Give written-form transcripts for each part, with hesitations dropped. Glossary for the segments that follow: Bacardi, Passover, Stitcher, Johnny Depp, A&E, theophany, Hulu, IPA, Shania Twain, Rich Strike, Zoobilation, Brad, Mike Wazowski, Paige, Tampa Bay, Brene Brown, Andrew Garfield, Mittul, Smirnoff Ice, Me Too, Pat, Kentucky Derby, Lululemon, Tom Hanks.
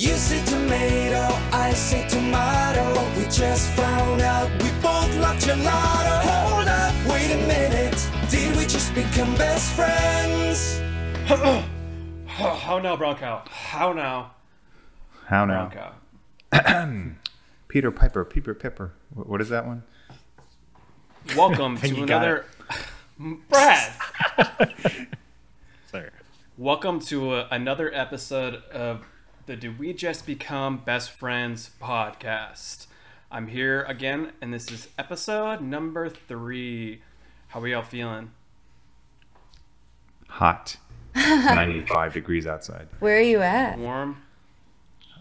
You say tomato, I say tomato. We just found out we both love gelato. Hold up, wait a minute. Did we just become best friends? How now, Bronco? How now? How now? Bronco. Peter Piper, Peeper Pipper. What is that one? Welcome to another... Brad! Sorry. Welcome to another episode of the Do We Just Become Best Friends podcast. I'm here again, and this is episode number 3. How are y'all feeling? Hot. 95 degrees outside. Where are you at? Warm.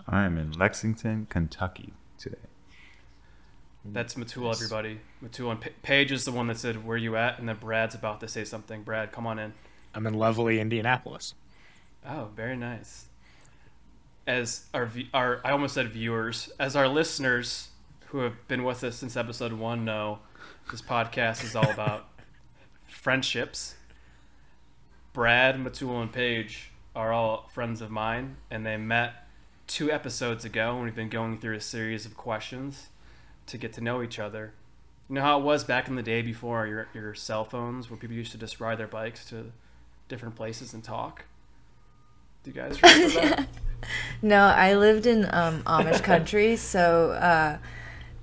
I'm in Lexington, Kentucky today. That's Mittul, everybody. Mittul and Paige is the one that said, where you at? And then Brad's about to say something. Brad, come on in. I'm in lovely Indianapolis. Oh, very nice. As our I almost said viewers, as our listeners who have been with us since episode 1 know, this podcast is all about friendships. Brad, Mittul, and Paige are all friends of mine, and they met 2 episodes ago, and we've been going through a series of questions to get to know each other. You know how it was back in the day before your cell phones, where people used to just ride their bikes to different places and talk? Do you guys remember that? No, I lived in Amish country, so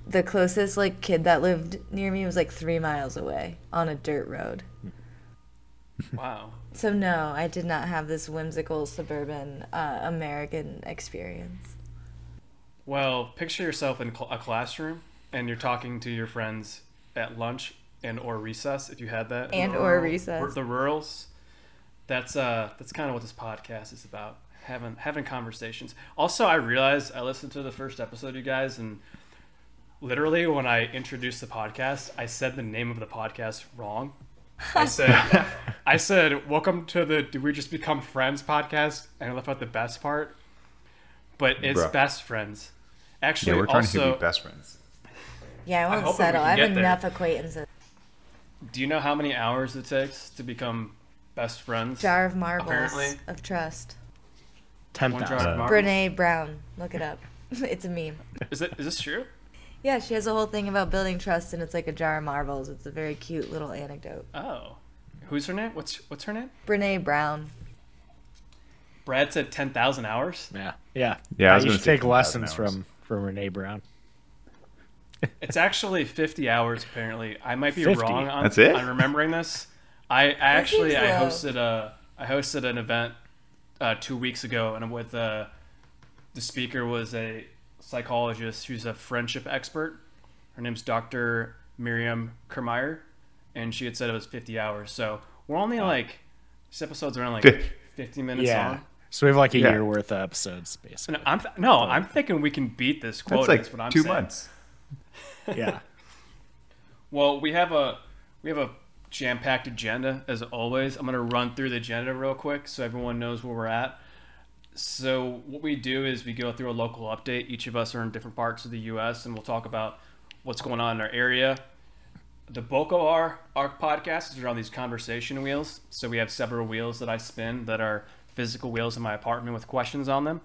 the closest like kid that lived near me was like 3 miles away on a dirt road. Wow. So no, I did not have this whimsical suburban American experience. Well, picture yourself in a classroom, and you're talking to your friends at lunch and or recess, if you had that. And or recess. The rurals. That's kind of what this podcast is about, having conversations. Also, I realized I listened to the first episode, you guys, and literally when I introduced the podcast, I said the name of the podcast wrong. I said, welcome to the Do We Just Become Friends podcast, and I left out the best part. But it's best friends. Actually, yeah, we're trying to be best friends. Yeah, I won't settle. I have enough acquaintances. Do you know how many hours it takes to become best friends? Jar of marbles apparently. Of trust. 10,000. Brene Brown. Look it up. It's a meme. Is this true? Yeah, she has a whole thing about building trust, and it's like a jar of marbles. It's a very cute little anecdote. Oh, who's her name? What's her name? Brene Brown. Brad said 10,000 hours? Yeah. I should take lessons from Brene Brown. It's actually 50 hours, apparently. I might be 50. Wrong on remembering this. I hosted an event 2 weeks ago, and with the speaker was a psychologist who's a friendship expert. Her name's Dr. Miriam Kermeyer, and she had said it was 50 hours. So we're only like this episode's around like 50 minutes on. So we have like a year worth of episodes, basically. And I'm thinking we can beat this quota. That's like what I'm 2 saying. 2 months. Yeah. Well, we have a jam-packed agenda as always. I'm gonna run through the agenda real quick so everyone knows where we're at. So what we do is we go through a local update. Each of us are in different parts of the U.S. and we'll talk about what's going on in our area. The bulk of our podcasts are on these conversation wheels. So we have several wheels that I spin that are physical wheels in my apartment with questions on them.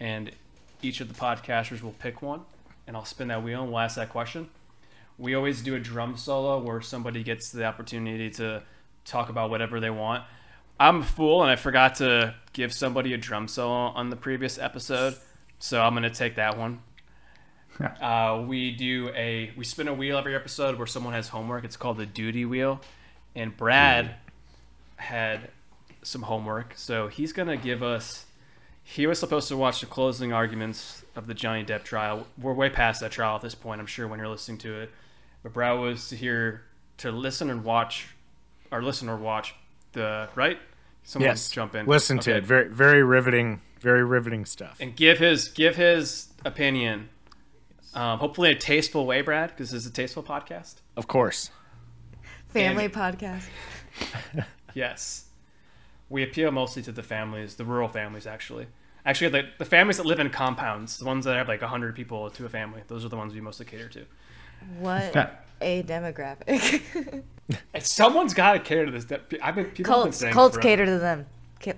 And each of the podcasters will pick one, and I'll spin that wheel and we'll ask that question. We always do a drum solo where somebody gets the opportunity to talk about whatever they want. I'm a fool, and I forgot to give somebody a drum solo on the previous episode, so I'm going to take that one. We spin a wheel every episode where someone has homework. It's called the duty wheel, and Brad had some homework, so he's going to give us... He was supposed to watch the closing arguments of the Johnny Depp trial. We're way past that trial at this point, I'm sure, when you're listening to it. But Brad was here to listen or watch the, right? Someone jump in. Listen to it. Very, very riveting stuff. And give his opinion. Hopefully in a tasteful way, Brad, because this is a tasteful podcast. Of course. Family podcast. Yes. We appeal mostly to the families, the rural families, actually. Actually, the families that live in compounds, the ones that have like 100 people to a family, those are the ones we mostly cater to. What a demographic. Someone's got to cater to this. Cults cater to them.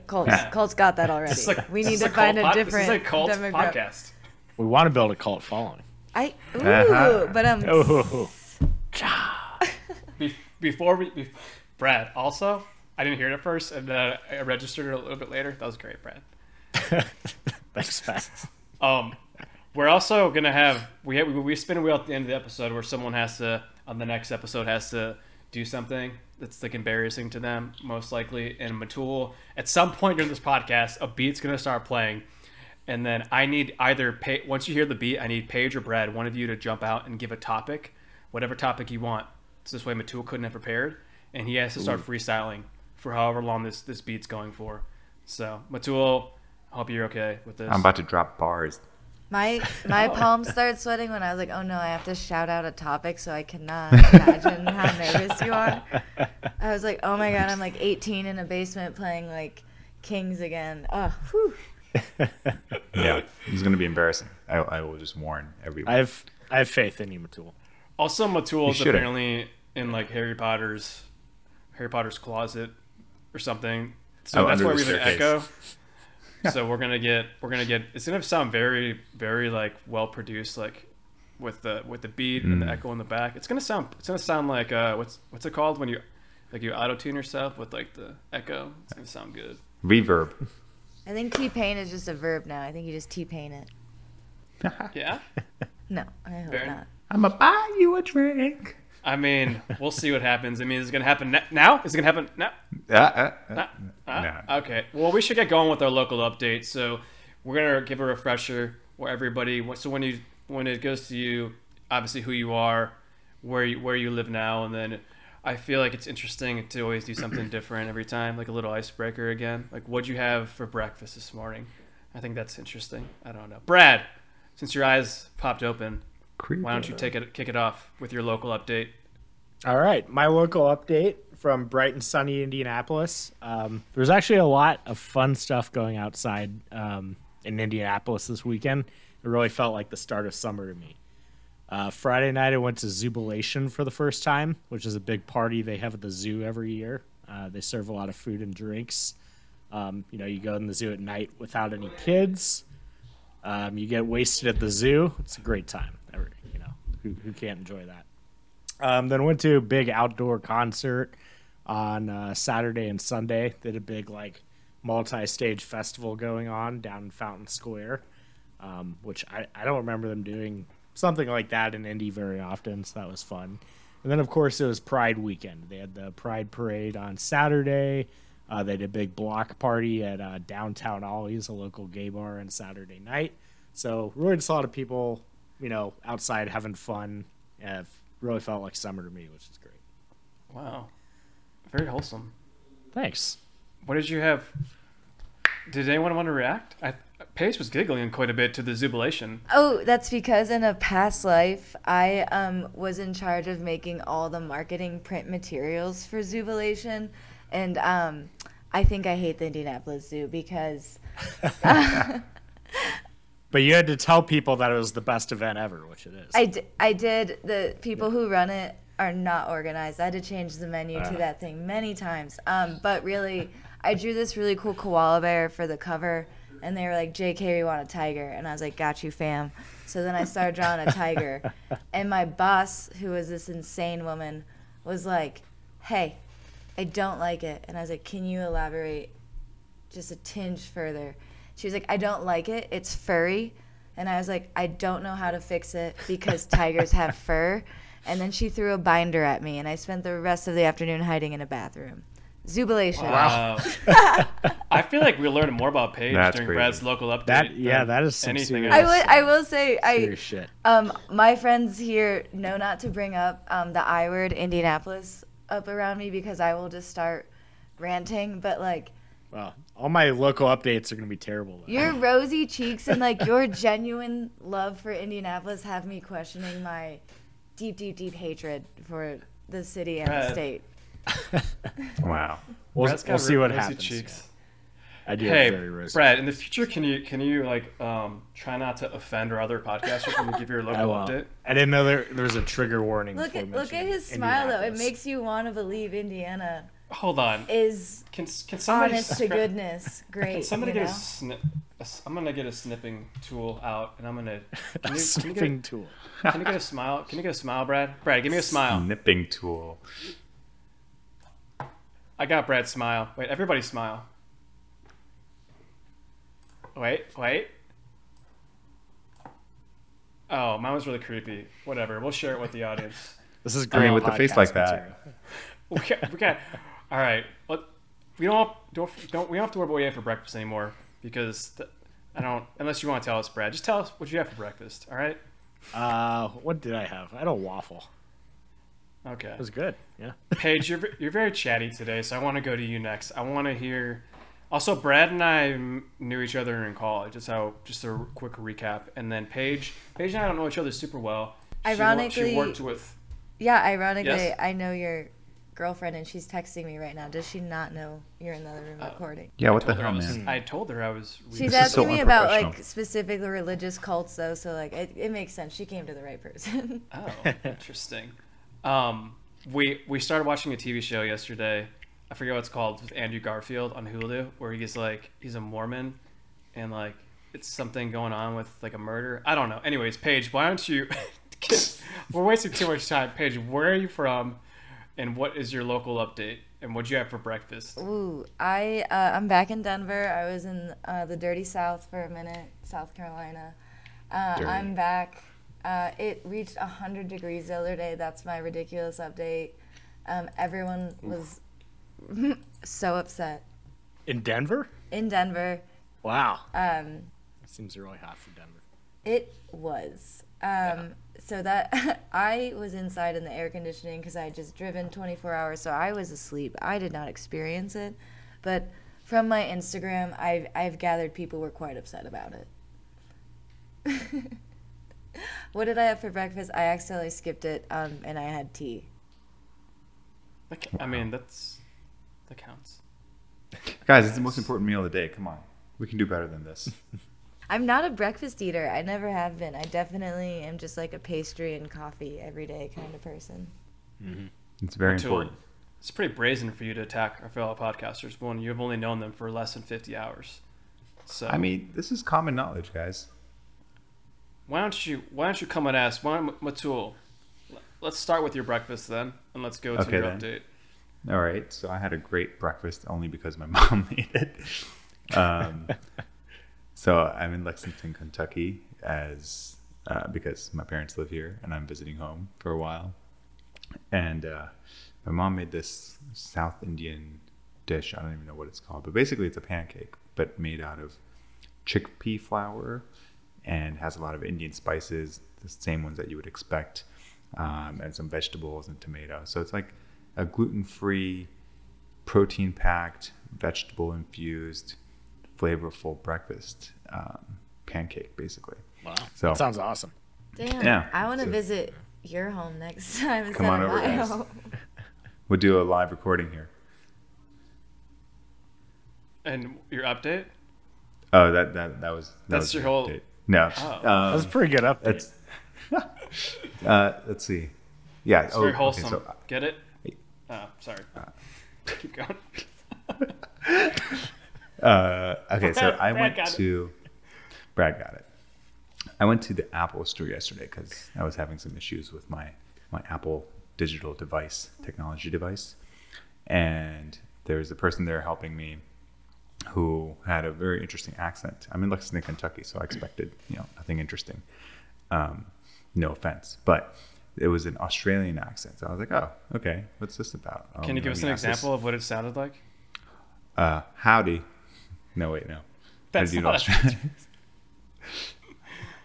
Cult's got that already. We need to find a different cult podcast. We want to build a cult following. Brad, also, I didn't hear it at first, and I registered it a little bit later. That was great, Brad. Thanks, Pat. We're also gonna have we spin a wheel at the end of the episode where someone has to on the next episode has to do something that's like embarrassing to them, most likely. And Mittul, at some point during this podcast, a beat's gonna start playing, and then I need either once you hear the beat, I need Paige or Brad, one of you, to jump out and give a topic, whatever topic you want. So this way, Mittul couldn't have prepared, and he has to start freestyling for however long this beat's going for. So Mittul, I hope you're okay with this. I'm about to drop bars. My palms started sweating when I was like, oh no, I have to shout out a topic, so I cannot imagine how nervous you are. I was like, oh my God, I'm like 18 in a basement playing like Kings again. Oh, whew. Yeah, it's going to be embarrassing. I will just warn everyone. I have faith in you, Mittul. Also, Mittul is apparently in like Harry Potter's closet or something. So that's where we have an echo. So we're gonna get. It's gonna sound very, very like well produced, like with the beat and the echo in the back. It's gonna sound like what's it called when you auto tune yourself with like the echo. It's gonna sound good. Reverb. I think T-Pain is just a verb now. I think you just T-Pain it. Yeah. No, I hope not. I'm gonna buy you a drink. I mean, we'll see what happens. I mean, is it going to happen now? Is it going to happen now? No. Okay. Well, we should get going with our local update. So we're going to give a refresher where everybody – so when it goes to you, obviously who you are, where you live now, and then I feel like it's interesting to always do something different every time, like a little icebreaker again. Like, what'd you have for breakfast this morning? I think that's interesting. I don't know. Brad, since your eyes popped open – why don't you kick it off with your local update? All right. My local update from bright and sunny Indianapolis. There's actually a lot of fun stuff going outside in Indianapolis this weekend. It really felt like the start of summer to me. Friday night, I went to Zoobilation for the first time, which is a big party they have at the zoo every year. They serve a lot of food and drinks. You go in the zoo at night without any kids. You get wasted at the zoo. It's a great time. Who can't enjoy that? Then went to a big outdoor concert on Saturday and Sunday. Did a big like multi-stage festival going on down in Fountain Square, which I don't remember them doing something like that in Indy very often, so that was fun. And then, of course, it was Pride weekend. They had the Pride Parade on Saturday. They did a big block party at Downtown Ollie's, a local gay bar, on Saturday night. So really just a lot of people outside having fun. It really felt like summer to me, which is great. Wow. Very wholesome. Thanks. What did you have? Did anyone want to react? Paige was giggling quite a bit to the Zoobilation. Oh, that's because in a past life, I was in charge of making all the marketing print materials for Zoobilation. And I think I hate the Indianapolis Zoo because... But you had to tell people that it was the best event ever, which it is. I did. The people who run it are not organized. I had to change the menu to that thing many times. But really, I drew this really cool koala bear for the cover, and they were like, JK, we want a tiger. And I was like, got you, fam. So then I started drawing a tiger. And my boss, who was this insane woman, was like, hey, I don't like it. And I was like, can you elaborate just a tinge further? She was like, I don't like it. It's furry. And I was like, I don't know how to fix it because tigers have fur. And then she threw a binder at me, and I spent the rest of the afternoon hiding in a bathroom. Zoobilation. Wow. I feel like we learned more about Paige during crazy. Brad's local update. That is some serious. I will say, shit. My friends here know not to bring up the I word Indianapolis up around me because I will just start ranting, but like, wow. All my local updates are going to be terrible. Though. Your rosy cheeks and like your genuine love for Indianapolis have me questioning my deep, deep, deep hatred for the city and the state. Wow. We'll see what happens. Cheeks. I do have very rosy. Brad, in the future, can you like try not to offend our other podcasters when we give your local update? I didn't know there was a trigger warning. Look at his smile though. It makes you want to believe Indiana Hold on. Is can somebody honest to goodness great? Can somebody get I'm gonna get a snipping tool out, and I'm gonna snipping tool. Can you get a smile? Can you get a smile, Brad? Brad, give me a smile. Snipping tool. I got Brad's smile. Wait, everybody smile. Wait. Oh, mine was really creepy. Whatever. We'll share it with the audience. This is great with the face like that. We got. All right. We don't. We don't have to worry about what we have for breakfast anymore because I don't. Unless you want to tell us, Brad, just tell us what you have for breakfast. All right. What did I have? I had a waffle. Okay. It was good. Yeah. Paige, you're very chatty today, so I want to go to you next. I want to hear. Also, Brad and I knew each other in college. Just a quick recap, and then Paige and I don't know each other super well. Ironically, she worked with. Yeah, ironically, yes? I know your girlfriend, and she's texting me right now. Does she not know you're in the other room recording? Yeah, what the hell, man? I told her I was. She's asking me about specifically religious cults, though. So it makes sense. She came to the right person. Oh, interesting. We started watching a TV show yesterday. I forget what it's called, with Andrew Garfield on Hulu, where he's a Mormon, and it's something going on with a murder. I don't know. Anyways, Paige, why don't you? We're wasting too much time. Paige, where are you from, and what is your local update, and what do you have for breakfast? Ooh, I'm back in Denver. I was in the dirty South for a minute, South Carolina. I'm back. It reached 100 degrees the other day. That's my ridiculous update. Everyone was so upset. In Denver? In Denver. Wow. It seems really hot for Denver. It was. Yeah. So that I was inside in the air conditioning because I had just driven 24 hours, so I was asleep. I did not experience it, but from my Instagram, I've gathered people were quite upset about it. What did I have for breakfast? I accidentally skipped it, and I had tea. I mean, that counts. Guys, it's the most important meal of the day. Come on, we can do better than this. I'm not a breakfast eater. I never have been. I definitely am just a pastry and coffee every day kind of person. Mm-hmm. It's very important. It's pretty brazen for you to attack our fellow podcasters when you've only known them for less than 50 hours. So I mean, this is common knowledge, guys. Why don't you come and ask? Mittul, let's start with your breakfast then, and let's go to your update. All right. So I had a great breakfast only because my mom made it. So I'm in Lexington, Kentucky, because my parents live here, and I'm visiting home for a while. And my mom made this South Indian dish. I don't even know what it's called, but basically it's a pancake, but made out of chickpea flour and has a lot of Indian spices, the same ones that you would expect, and some vegetables and tomatoes. So it's a gluten-free, protein-packed, vegetable-infused, flavorful breakfast pancake, basically. Wow, that sounds awesome. Damn, yeah. I want to visit your home next time. Come on over, guys. We'll do a live recording here. And your update? Oh, that was that's your whole update. No, that was a pretty good update. That's, let's see. Yeah, it's very wholesome. Okay, so, get it? Sorry. Keep going. Okay, so I went to Brad got it. I went to the Apple store yesterday because I was having some issues with my Apple digital technology device, and there was a person there helping me who had a very interesting accent. I'm in Lexington, Kentucky, so I expected nothing interesting. No offense, but it was an Australian accent. So I was like, oh, okay, what's this about? Oh, can you give us an example of what it sounded like? Howdy. No, wait, no. That's not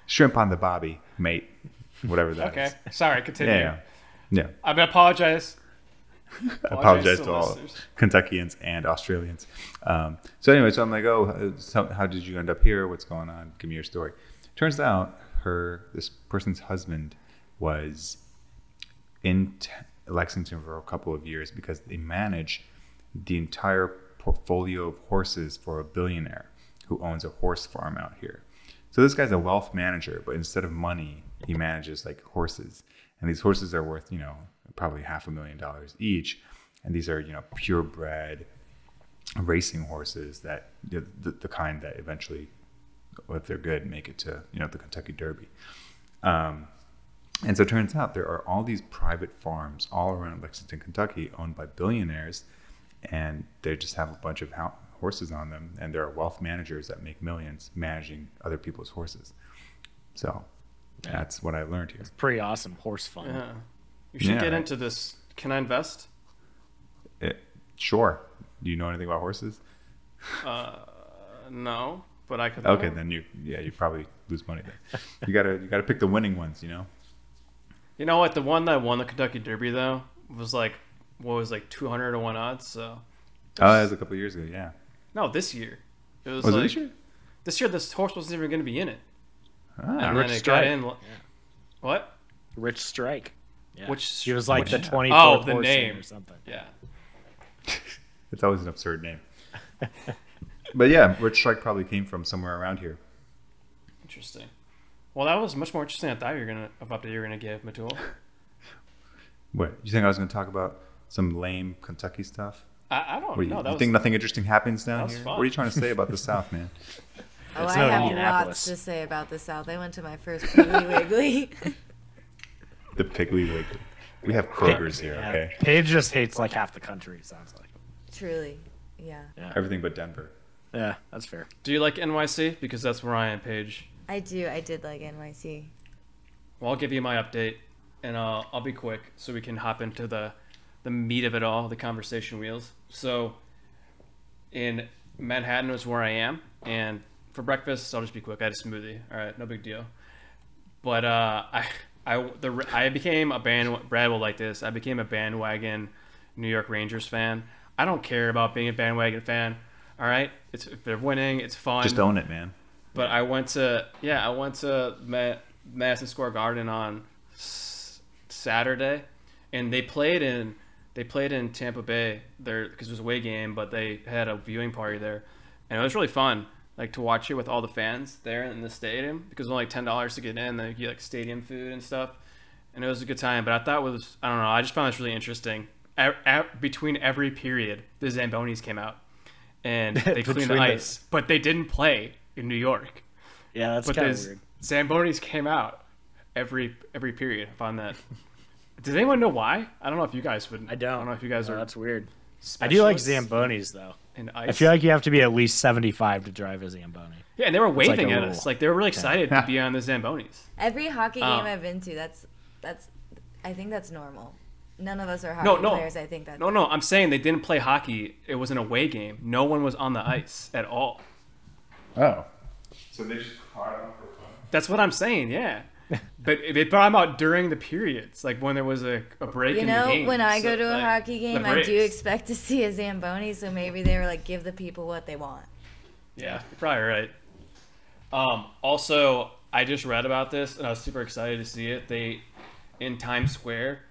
shrimp on the bobby, mate. Whatever that is. Okay, sorry, continue. Yeah. I'm going to apologize. Apologize to all Kentuckians and Australians. So anyway, so I'm like, oh, how did you end up here? What's going on? Give me your story. Turns out this person's husband was in Lexington for a couple of years because they managed the entire portfolio of horses for a billionaire who owns a horse farm out here. So this guy's a wealth manager, but instead of money, he manages horses. And these horses are worth, probably $500,000 each. And these are, you know, purebred racing horses that the kind that eventually, if they're good, make it to, you know, the Kentucky Derby. And so it turns out there are all these private farms all around Lexington, Kentucky, owned by billionaires, and they just have a bunch of horses on them, and there are wealth managers that make millions managing other people's horses. So that's what I learned here. It's pretty awesome horse fun. Yeah. You should get into this. Can I invest? Sure. Do you know anything about horses? No, but I could. Okay, then you probably lose money there. You gotta pick the winning ones, you know. You know what? The one that won the Kentucky Derby though was like 200-1 odds. So. Oh, that was a couple of years ago. Yeah. No, this year. It was like, it this year? This year, this horse wasn't even going to be in it. Ah, and Rich then it Strike. Got in. Yeah. What? Rich Strike. Yeah. Which she was like the 24th horse name or something. Yeah. It's always an absurd name. But yeah, Rich Strike probably came from somewhere around here. Interesting. Well, that was much more interesting than I thought you were gonna give, Mittul. What? You think I was gonna talk about some lame Kentucky stuff? I don't know. You think nothing interesting happens down here? Fun. What are you trying to say about the South, man? Oh, I have lots to say about the South. I went to my first Piggly Wiggly. The Piggly Wiggly. We have Krogers here, okay? Paige just hates like half the country, it sounds like. Truly, yeah. Everything but Denver. Yeah, that's fair. Do you like NYC? Because that's where I am, Paige. I do. I did like NYC. Well, I'll give you my update, and I'll be quick so we can hop into the meat of it all, the conversation wheels. So in Manhattan is where I am, and for breakfast, I'll just be quick. I had a smoothie. All right, no big deal. But I became a Brad will like this. I became a bandwagon New York Rangers fan. I don't care about being a bandwagon fan. All right, it's if they're winning, it's fun. Just own it, man. But I went to Madison Square Garden on Saturday, and they played in Tampa Bay there because it was a away game, but they had a viewing party there, and it was really fun. Like to watch it with all the fans there in the stadium because it was only like $10 to get in. They get like stadium food and stuff, and it was a good time. But I thought it was I just found this really interesting. Between every period, the Zambonis came out and they cleaned the ice, but they didn't play in New York. Yeah, that's kind of weird. Zambonis came out every period. I found that. Does anyone know why? I don't know if you guys would. I don't know if you guys are. That's weird. I do like Zambonis though. And ice. I feel like you have to be at least 75 to drive a Zamboni. Yeah, and they were waving at us. Like, they were really excited to be on the Zambonis. Every hockey game I've been to, I think that's normal. None of us are hockey players. I think that's normal. I'm saying they didn't play hockey. It was an away game. No one was on the ice at all. Oh. So they just caught them for fun? That's what I'm saying, yeah. But they brought them out during the periods, like when there was a break in the game. You know, when I go to a hockey game, I do expect to see a Zamboni, so maybe they were like, give the people what they want. Yeah, you're probably right. Also, I just read about this, and I was super excited to see it. In Times Square,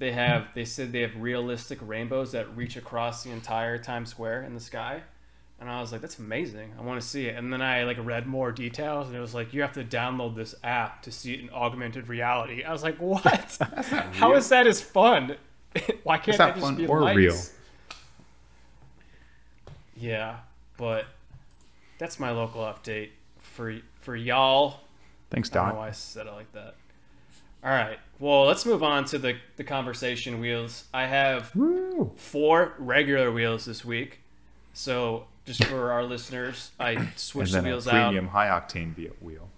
they said they have realistic rainbows that reach across the entire Times Square in the sky. And I was like, that's amazing. I want to see it. And then I like read more details, and it was like, you have to download this app to see it in augmented reality. I was like, what? How is that as fun? Why can't that just be lights? Real? Yeah, but that's my local update for y'all. Thanks, Don. I don't know why I said it like that. All right. Well, let's move on to the conversation wheels. I have four regular wheels this week. So just for our listeners, I switched the wheels out. And then a premium high-octane wheel.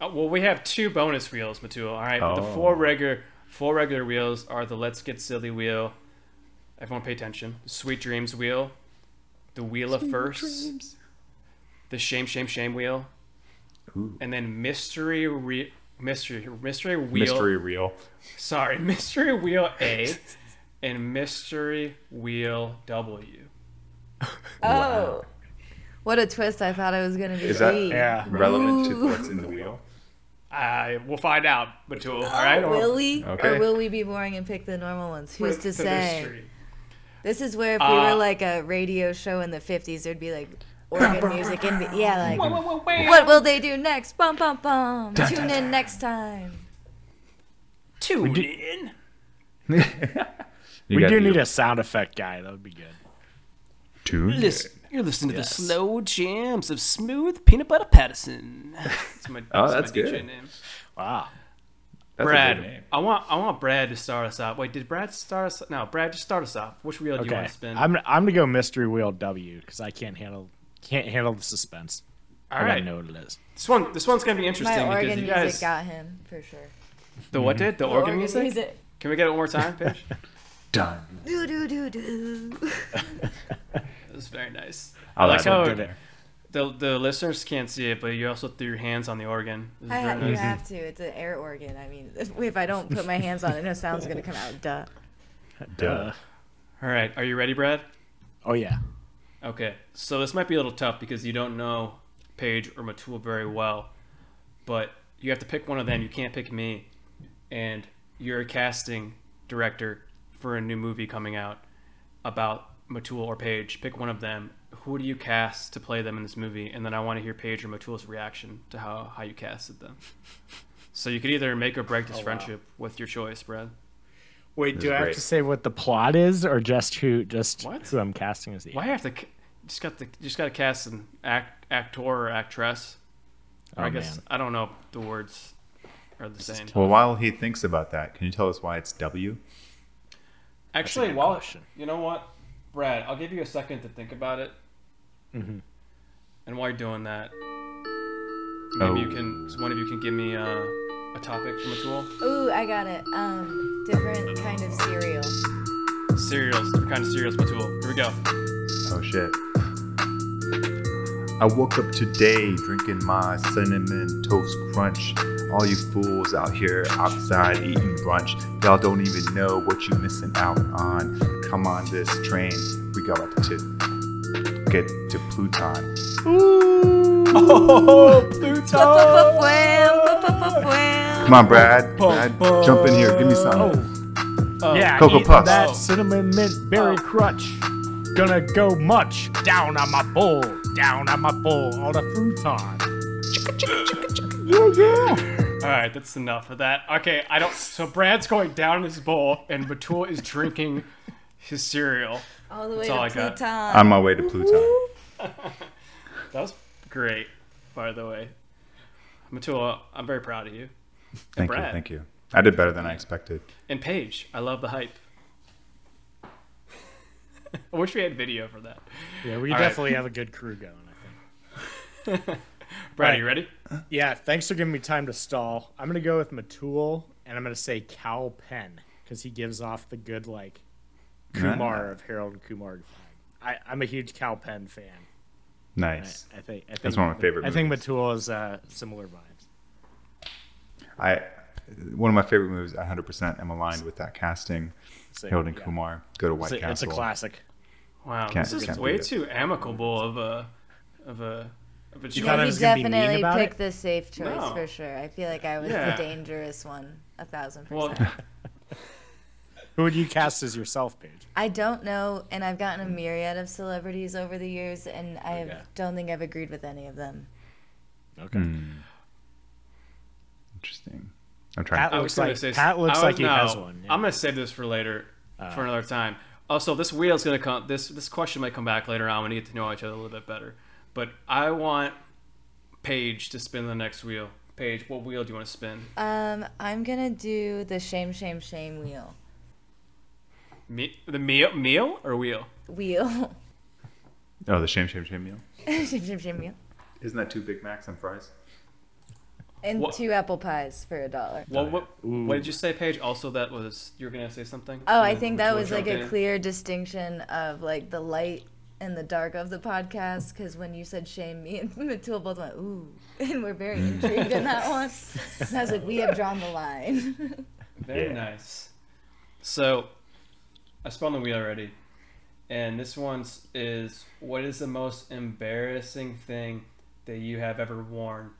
Oh, well, we have two bonus wheels, Mittul. All right, but the four regular wheels are the Let's Get Silly wheel. Everyone pay attention. The Sweet Dreams wheel. The Wheel of Firsts. The Shame, Shame, Shame wheel. Ooh. And then Mystery Wheel. Sorry, Mystery Wheel A and Mystery Wheel W. Oh, wow. What a twist! I thought I was going to be. Is that relevant to what's in the wheel? We'll find out, Mittul. All right, or will we be boring and pick the normal ones? Who's to say? Mystery. This is where if we were like a radio show in the 50s, there'd be like organ music and like what will they do next? Bum bum bum. Tune in next time. Tune in. We do need a sound effect guy. That would be good. You're listening to the slow jams of Smooth Peanut Butter Patterson. That's my good name. Wow. That's Brad, I want Brad to start us off. Wait, did Brad start us? No, Brad, just start us off. Which wheel do you want to spin? I'm gonna go mystery wheel W because I can't handle the suspense. All right, I know what it is. This one's gonna be interesting. My organ music got him for sure. The what did the organ music? Can we get it one more time, Paige? Done. Do do do do. That was very nice. I like how the listeners can't see it, but you also threw your hands on the organ. You have to. It's an air organ. I mean, if I don't put my hands on it, no sound's going to come out. Duh. All right. Are you ready, Brad? Oh, yeah. Okay. So this might be a little tough because you don't know Paige or Mittul very well, but you have to pick one of them. You can't pick me. And you're a casting director for a new movie coming out about Mittul or Paige. Pick one of them. Who do you cast to play them in this movie? And then I want to hear Paige or Mittul's reaction to how you casted them. So you could either make or break this friendship with your choice, Brad. Wait, this do I have to say what the plot is, or just who I'm casting as the? Why have to? Just got to cast an actor or actress. Or I guess I don't know if the words are the same. Well, while he thinks about that, can you tell us why it's W? Actually, you know what? Brad, I'll give you a second to think about it. Mm-hmm. And while you're doing that, maybe one of you can give me a topic from Mittul. Ooh, I got it. Different kind of cereal. Different kind of cereals, Mittul. Here we go. Oh shit. I woke up today drinking my Cinnamon Toast Crunch. All you fools out here outside eating brunch, y'all don't even know what you're missing out on. Come on this train, we got to get to Pluton. Ooh! Oh, Pluton! Come on, Brad, jump in here, give me some. Cocoa Puffs. That cinnamon mint berry crunch. Gonna go much down on my bowl on a futon. All right, that's enough of that. Okay, I don't. So Brad's going down his bowl, and Mittul is drinking his cereal. All the way to Pluton. On my way to Pluton. That was great, by the way. Mittul, I'm very proud of you. Thank you. I did better than I expected. And Paige, I love the hype. I wish we had video for that. Yeah, we definitely have a good crew going, I think. Brad, are you ready? Yeah, thanks for giving me time to stall. I'm going to go with Mittul, and I'm going to say Kal Penn, because he gives off the good, like, Kumar of Harold Kumar. I'm a huge Kal Penn fan. Nice. I think that's one of my favorite movies. I think Mittul is similar vibes. One of my favorite movies, 100% am aligned with that casting. Harold and Kumar go to White Castle. It's a classic. Wow, this is way too amicable of a choice. You definitely picked the safe choice for sure. I feel like I was the dangerous one, 1,000%. Well, who would you cast as yourself, Paige? I don't know, and I've gotten a myriad of celebrities over the years, and I don't think I've agreed with any of them. Okay. Interesting. I'm trying. Pat looks like he has one. Yeah. I'm gonna save this for later, for another time. Also, this wheel's gonna come. This question might come back later on when you get to know each other a little bit better. But I want Paige to spin the next wheel. Paige, what wheel do you want to spin? I'm gonna do the shame wheel. The meal or wheel? Wheel. Oh, the shame meal. shame meal. Isn't that 2 Big Macs and fries? And 2 apple pies for $1. What did you say, Paige? Also, that was you were gonna say something. Oh, I think that was like a clear distinction of like the light and the dark of the podcast. Because when you said shame, me and Mittul both went ooh, and we're very intrigued in that one. And I was like, we have drawn the line. Very nice. So, I spun the wheel already, and this one's is what is the most embarrassing thing that you have ever worn?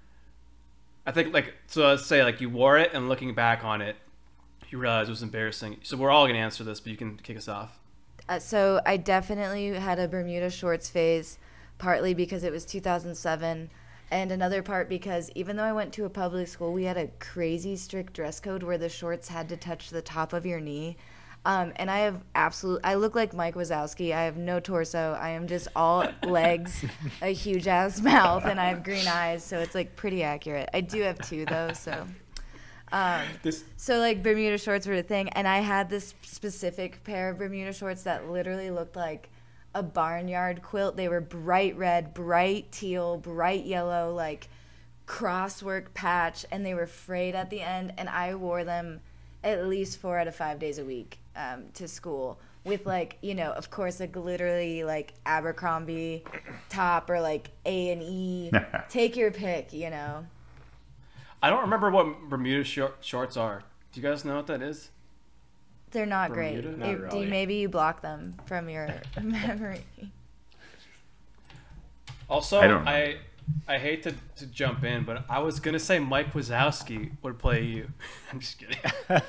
I think let's say you wore it and looking back on it, you realize it was embarrassing. So we're all going to answer this, but you can kick us off. So I definitely had a Bermuda shorts phase, partly because it was 2007, and another part because even though I went to a public school, we had a crazy strict dress code where the shorts had to touch the top of your knee. And I have I look like Mike Wazowski. I have no torso. I am just all legs, a huge ass mouth, and I have green eyes. So it's like pretty accurate. I do have two though. So, so like Bermuda shorts were the thing. And I had this specific pair of Bermuda shorts that literally looked like a barnyard quilt. They were bright red, bright teal, bright yellow, like crosswork patch. And they were frayed at the end. And I wore them at least 4 out of 5 days a week to school with, like, you know, of course, a glittery, like, Abercrombie top or, like, A&E. Take your pick, you know. I don't remember what Bermuda shorts are. Do you guys know what that is? They're not Bermuda? Great. Not really. Maybe you block them from your memory. Also, I hate to jump in, but I was going to say Mike Wazowski would play you. I'm just kidding.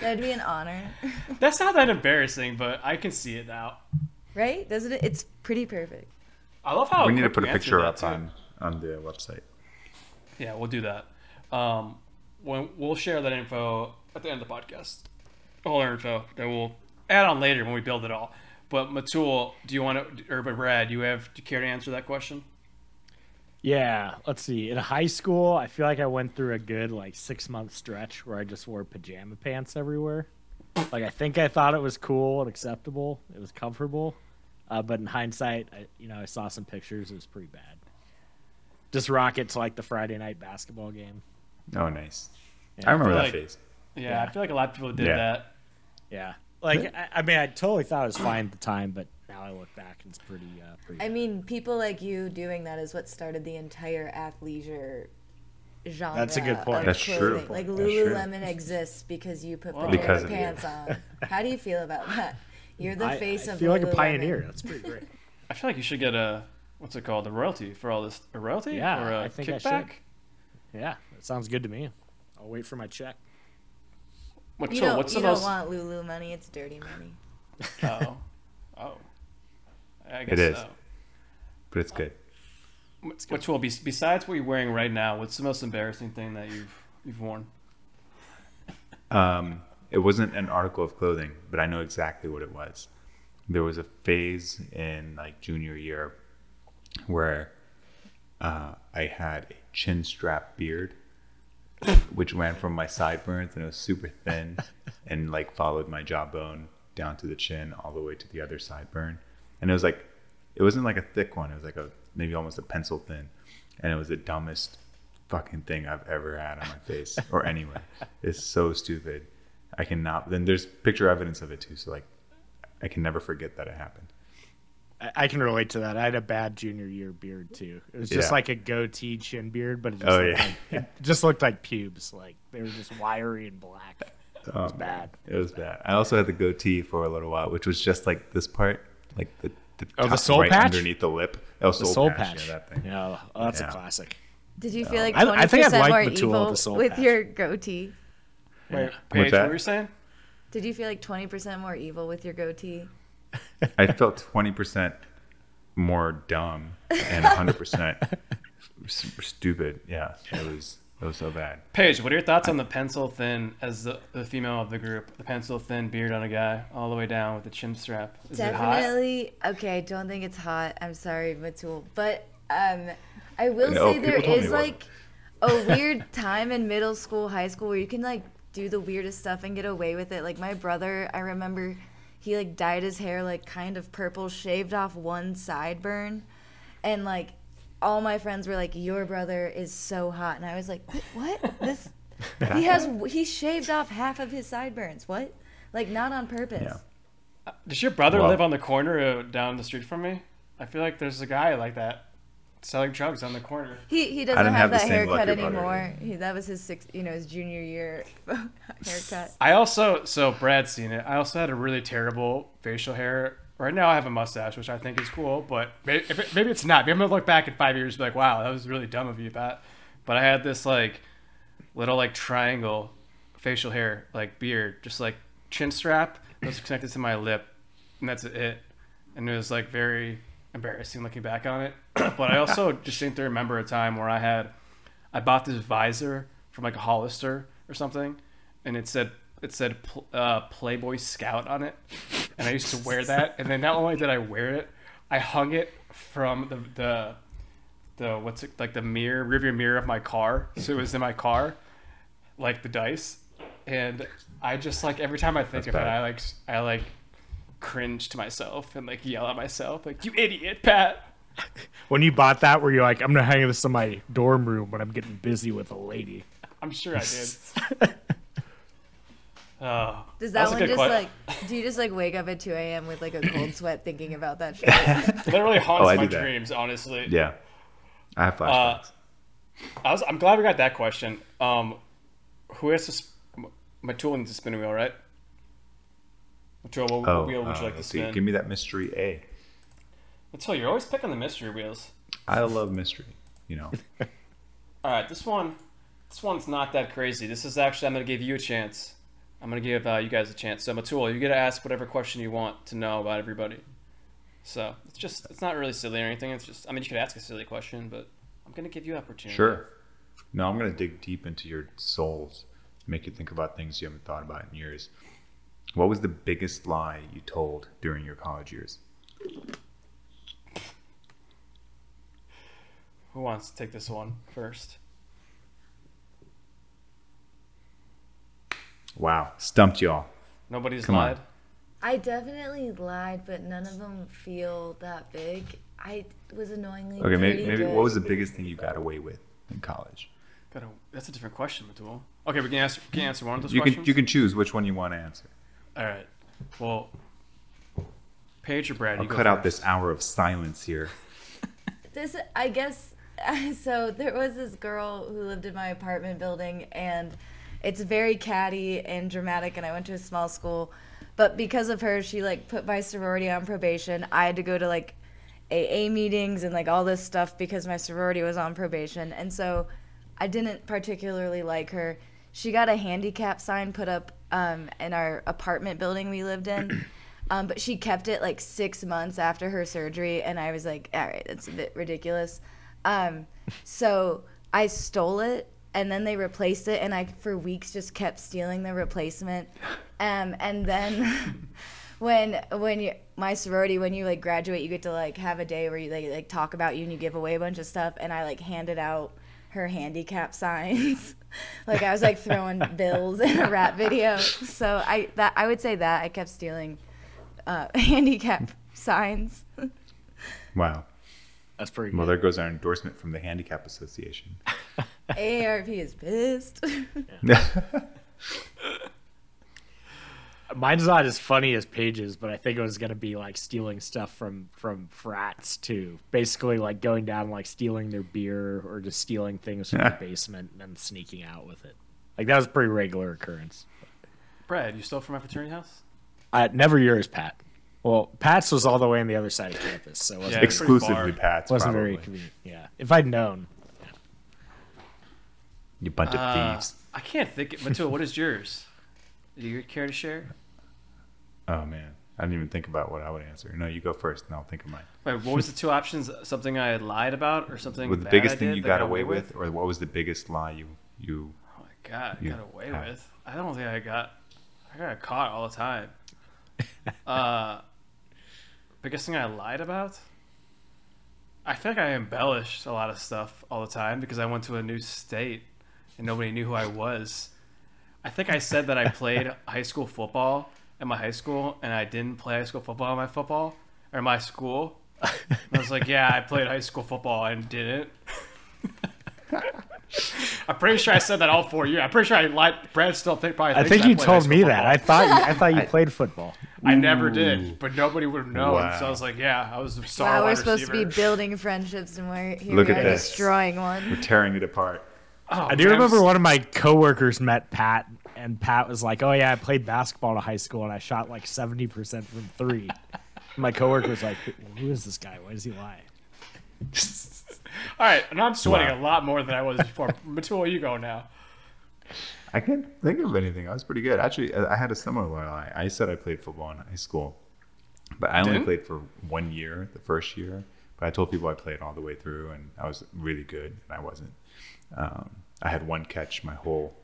That'd be an honor. That's not that embarrassing, but I can see it now. Right? Doesn't it? It's pretty perfect. I love how we need to put a picture up on the website. Yeah, we'll do that. We'll share that info at the end of the podcast. All our info that we'll add on later when we build it all. But Mittul, do you want to, or Brad, do you care to answer that question? Yeah, let's see. In high school, I feel like I went through a good, like, 6-month stretch where I just wore pajama pants everywhere. Like, I think I thought it was cool and acceptable. It was comfortable. But in hindsight, I saw some pictures. It was pretty bad. Just rock it to, like, the Friday night basketball game. Oh, nice. Yeah, I remember that phase. Yeah, I feel like a lot of people did that. Yeah. Like, I mean, I totally thought it was fine at the time, but now I look back and it's pretty bad. I mean, people like you doing that is what started the entire athleisure genre. That's a good point. That's clothing. True. Like, Lululemon exists because you put pajama pants on. How do you feel about that? You're the face of Lululemon. I feel like a pioneer. That's pretty great. I feel like you should get a royalty for all this. A royalty? Yeah, or I think kickback? I should. Yeah, that sounds good to me. I'll wait for my check. What's the most... don't want Lulu money. It's dirty money. Oh. I guess it is. So. But it's good. Which will be, besides what you're wearing right now, what's the most embarrassing thing that you've worn? It wasn't an article of clothing, but I know exactly what it was. There was a phase in, like, junior year where I had a chin strap beard, which ran from my sideburns, and it was super thin and, like, followed my jawbone down to the chin all the way to the other sideburn. And it was like, it wasn't like a thick one. It was like maybe almost a pencil thin. And it was the dumbest fucking thing I've ever had on my face or anywhere. It's so stupid. I cannot. Then there's picture evidence of it too. So, like, I can never forget that it happened. I can relate to that. I had a bad junior year beard too. It was just like a goatee chin beard, but it just, looked like pubes. Like, they were just wiry and black. It was bad. It was bad. I also had the goatee for a little while, which was just like this part, like the soul right patch underneath the lip. Oh, the soul patch. Yeah, that thing. Yeah, that's a classic. Did you feel like 20% more evil with your goatee? Yeah. Wait, Paige, what were you saying? Did you feel like 20% more evil with your goatee? I felt 20% more dumb and 100% stupid. Yeah, it was so bad. Paige, what are your thoughts on the pencil thin, as the female of the group, the pencil thin beard on a guy all the way down with the chin strap? Is definitely it hot? Okay, I don't think it's hot. I'm sorry, Mittul, but I will say there is, like, a weird time in middle school, high school, where you can, like, do the weirdest stuff and get away with it. Like, my brother, I remember, he, like, dyed his hair, like, kind of purple, shaved off one sideburn. And, like, all my friends were like, your brother is so hot. And I was like, what? This? He shaved off half of his sideburns. What? Like, not on purpose. Yeah. Does your brother live on the corner down the street from me? I feel like there's a guy like that selling drugs on the corner. He doesn't have that haircut anymore. That was his his junior year haircut. So Brad's seen it. I also had a really terrible facial hair. Right now I have a mustache, which I think is cool, but maybe it's not. Maybe I'm gonna look back in 5 years and be like, wow, that was really dumb of you, Pat. But I had this, like, little, like, triangle facial hair, like, beard, just, like, chin strap that was connected to my lip, and that's it. And it was, like, very embarrassing looking back on it. But I also distinctly remember a time where I bought this visor from, like, a Hollister or something, and it said that said Playboy Scout on it, and I used to wear that. And then not only did I wear it, I hung it from the what's it like the mirror, rearview mirror of my car. So it was in my car, like the dice. And I just like every time I think of it, I cringe to myself and like yell at myself like, "You idiot, Pat." When you bought that, were you like, "I'm gonna hang this in my dorm room when I'm getting busy with a lady"? I'm sure I did. Does that one just question. Like? Do you just like wake up at 2 a.m. with like a cold sweat thinking about that shit? Literally haunts my dreams, honestly. Yeah, I have flashbacks. I'm glad we got that question. Who has to? Mittul needs a spinning wheel, right? Mittul, what wheel would you like to spin? See, give me that mystery A. Mittul, you're always picking the mystery wheels. I love mystery, you know. All right, this one's not that crazy. This is actually, I'm going to give you a chance. I'm going to give you guys a chance. So Mittul, you get to ask whatever question you want to know about everybody. So it's not really silly or anything. It's just, I mean, you could ask a silly question, but I'm going to give you opportunity. Sure. No, I'm going to dig deep into your souls. Make you think about things you haven't thought about in years. What was the biggest lie you told during your college years? Who wants to take this one first? Wow, stumped y'all. Nobody's lied. I definitely lied, but none of them feel that big. I was annoyingly okay. Maybe what was the biggest thing you got away with in college? That's a different question, Mittul. Okay, we can answer one of those questions. You can choose which one you want to answer. All right. Well, Paige or Brad, you go first. I'll cut out this hour of silence here. So there was this girl who lived in my apartment building, and it's very catty and dramatic, and I went to a small school. But because of her, she, like, put my sorority on probation. I had to go to, like, AA meetings and, like, all this stuff because my sorority was on probation. And so I didn't particularly like her. She got a handicap sign put up in our apartment building we lived in, but she kept it like 6 months after her surgery, and I was like, all right, that's a bit ridiculous. So I stole it, and then they replaced it, and I, for weeks, just kept stealing the replacement. And then when you, my sorority, when you like graduate, you get to like have a day where you like talk about you and you give away a bunch of stuff, and I like handed out her handicap signs. Like I was like throwing bills in a rap video. So I would say that I kept stealing handicap signs. Wow. That's pretty good. Well, there goes our endorsement from the Handicap Association. AARP is pissed. Mine's not as funny as Paige's, but I think it was going to be like stealing stuff from frats too. Basically like going down, like stealing their beer or just stealing things from the basement and then sneaking out with it. Like that was a pretty regular occurrence. Brad, you stole from my fraternity house? Never yours, Pat. Well, Pat's was all the way on the other side of campus. So it wasn't exclusively Pat's. Wasn't probably. Very convenient. Yeah. If I'd known. Yeah. You bunch of thieves. I can't think. Mittul, what is yours? Do you care to share? Oh, man. I didn't even think about what I would answer. No, you go first, and I'll think of mine. Wait, what was the two options? Something I had lied about or something bad I did? The biggest thing you got away with? Or what was the biggest lie you Oh, my God. I got away with? I don't think I got caught all the time. Biggest thing I lied about? I feel like I embellished a lot of stuff all the time because I went to a new state, and nobody knew who I was. I think I said that I played high school football at my high school, and I didn't play high school football at my football or my school. And I was like, yeah, I played high school football and didn't. I'm pretty sure I said that all 4 years. I'm pretty sure I lied. Brad still probably. I think you told me that. I thought you played football. I never did, but nobody would have known. Wow. So I was like, yeah, I was a star wide receiver. We're supposed to be building friendships, and we're here destroying one. We're tearing it apart. Oh, I do remember one of my coworkers met Pat, and Pat was like, "Oh yeah, I played basketball in high school, and I shot like 70% from three." My coworker was like, "Who is this guy? Why does he lie?" All right, and I'm sweating a lot more than I was before. Mittul, you go now. I can't think of anything. I was pretty good, actually. I had a similar lie. I said I played football in high school, but I only played for 1 year, the first year. But I told people I played all the way through, and I was really good, and I wasn't. I had one catch my whole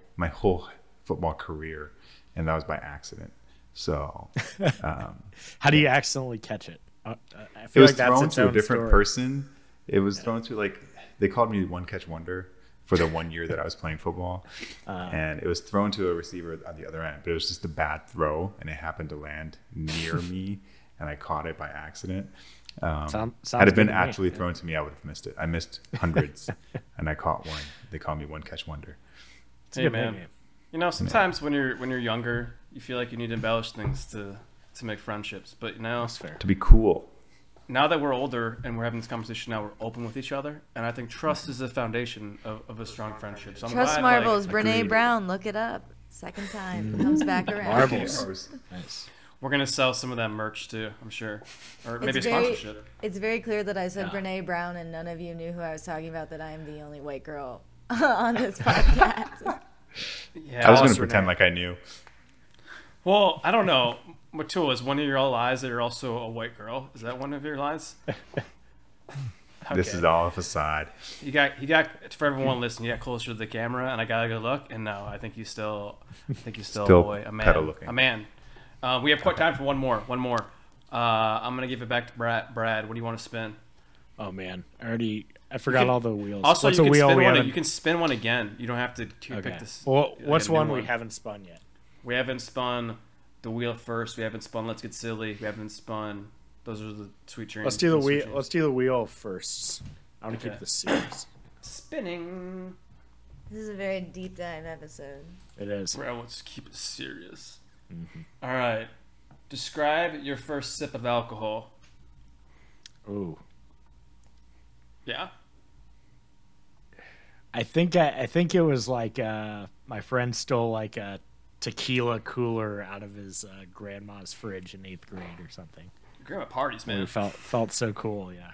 football career, and that was by accident. So how do you accidentally catch it? I feel it was like thrown to a different story. Person. It was thrown to, like, they called me One Catch Wonder for the 1 year that I was playing football. And it was thrown to a receiver on the other end, but it was just a bad throw, and it happened to land near me, and I caught it by accident. Had it been actually thrown to me, I would have missed it. I missed hundreds, and I caught one. They call me One Catch Wonder. Hey, man. You know, sometimes when you're younger, you feel like you need to embellish things to make friendships. But, you know, that's fair. To be cool. Now that we're older and we're having this conversation, now we're open with each other, and I think trust is the foundation of a strong friendship. So trust marbles, Brene Brown. Look it up. Second time, comes back around. Marbles, nice. We're gonna sell some of that merch too, I'm sure, or maybe a sponsorship. It's very clear that I said Brene Brown, and none of you knew who I was talking about. That I am the only white girl on this podcast. Yeah, I was gonna pretend like I knew. Well, I don't know. Mittul, is one of your lies that you're also a white girl? Is that one of your lies? Okay. This is all a facade. You got for everyone listening. You got closer to the camera, and I got a good look. And no, I think you still a boy, a man, a man. We have quite time for one more. I'm gonna give it back to Brad, what do you want to spin? Oh man, I forgot all the wheels. Also, you can spin one again. You don't have to pick this. Well, what's one we haven't spun yet? We haven't spun the wheel first. We haven't spun Let's Get Silly. We haven't spun. Those are the sweet dreams. Let's do the wheel. Let's do the wheel first. I'm gonna keep the series spinning. This is a very deep dive episode. It is. Well, let's keep it serious. Mm-hmm. All right. Describe your first sip of alcohol. Ooh. Yeah. I think it was like my friend stole like a tequila cooler out of his grandma's fridge in 8th grade or something. Your grandma parties, man. It felt so cool, yeah.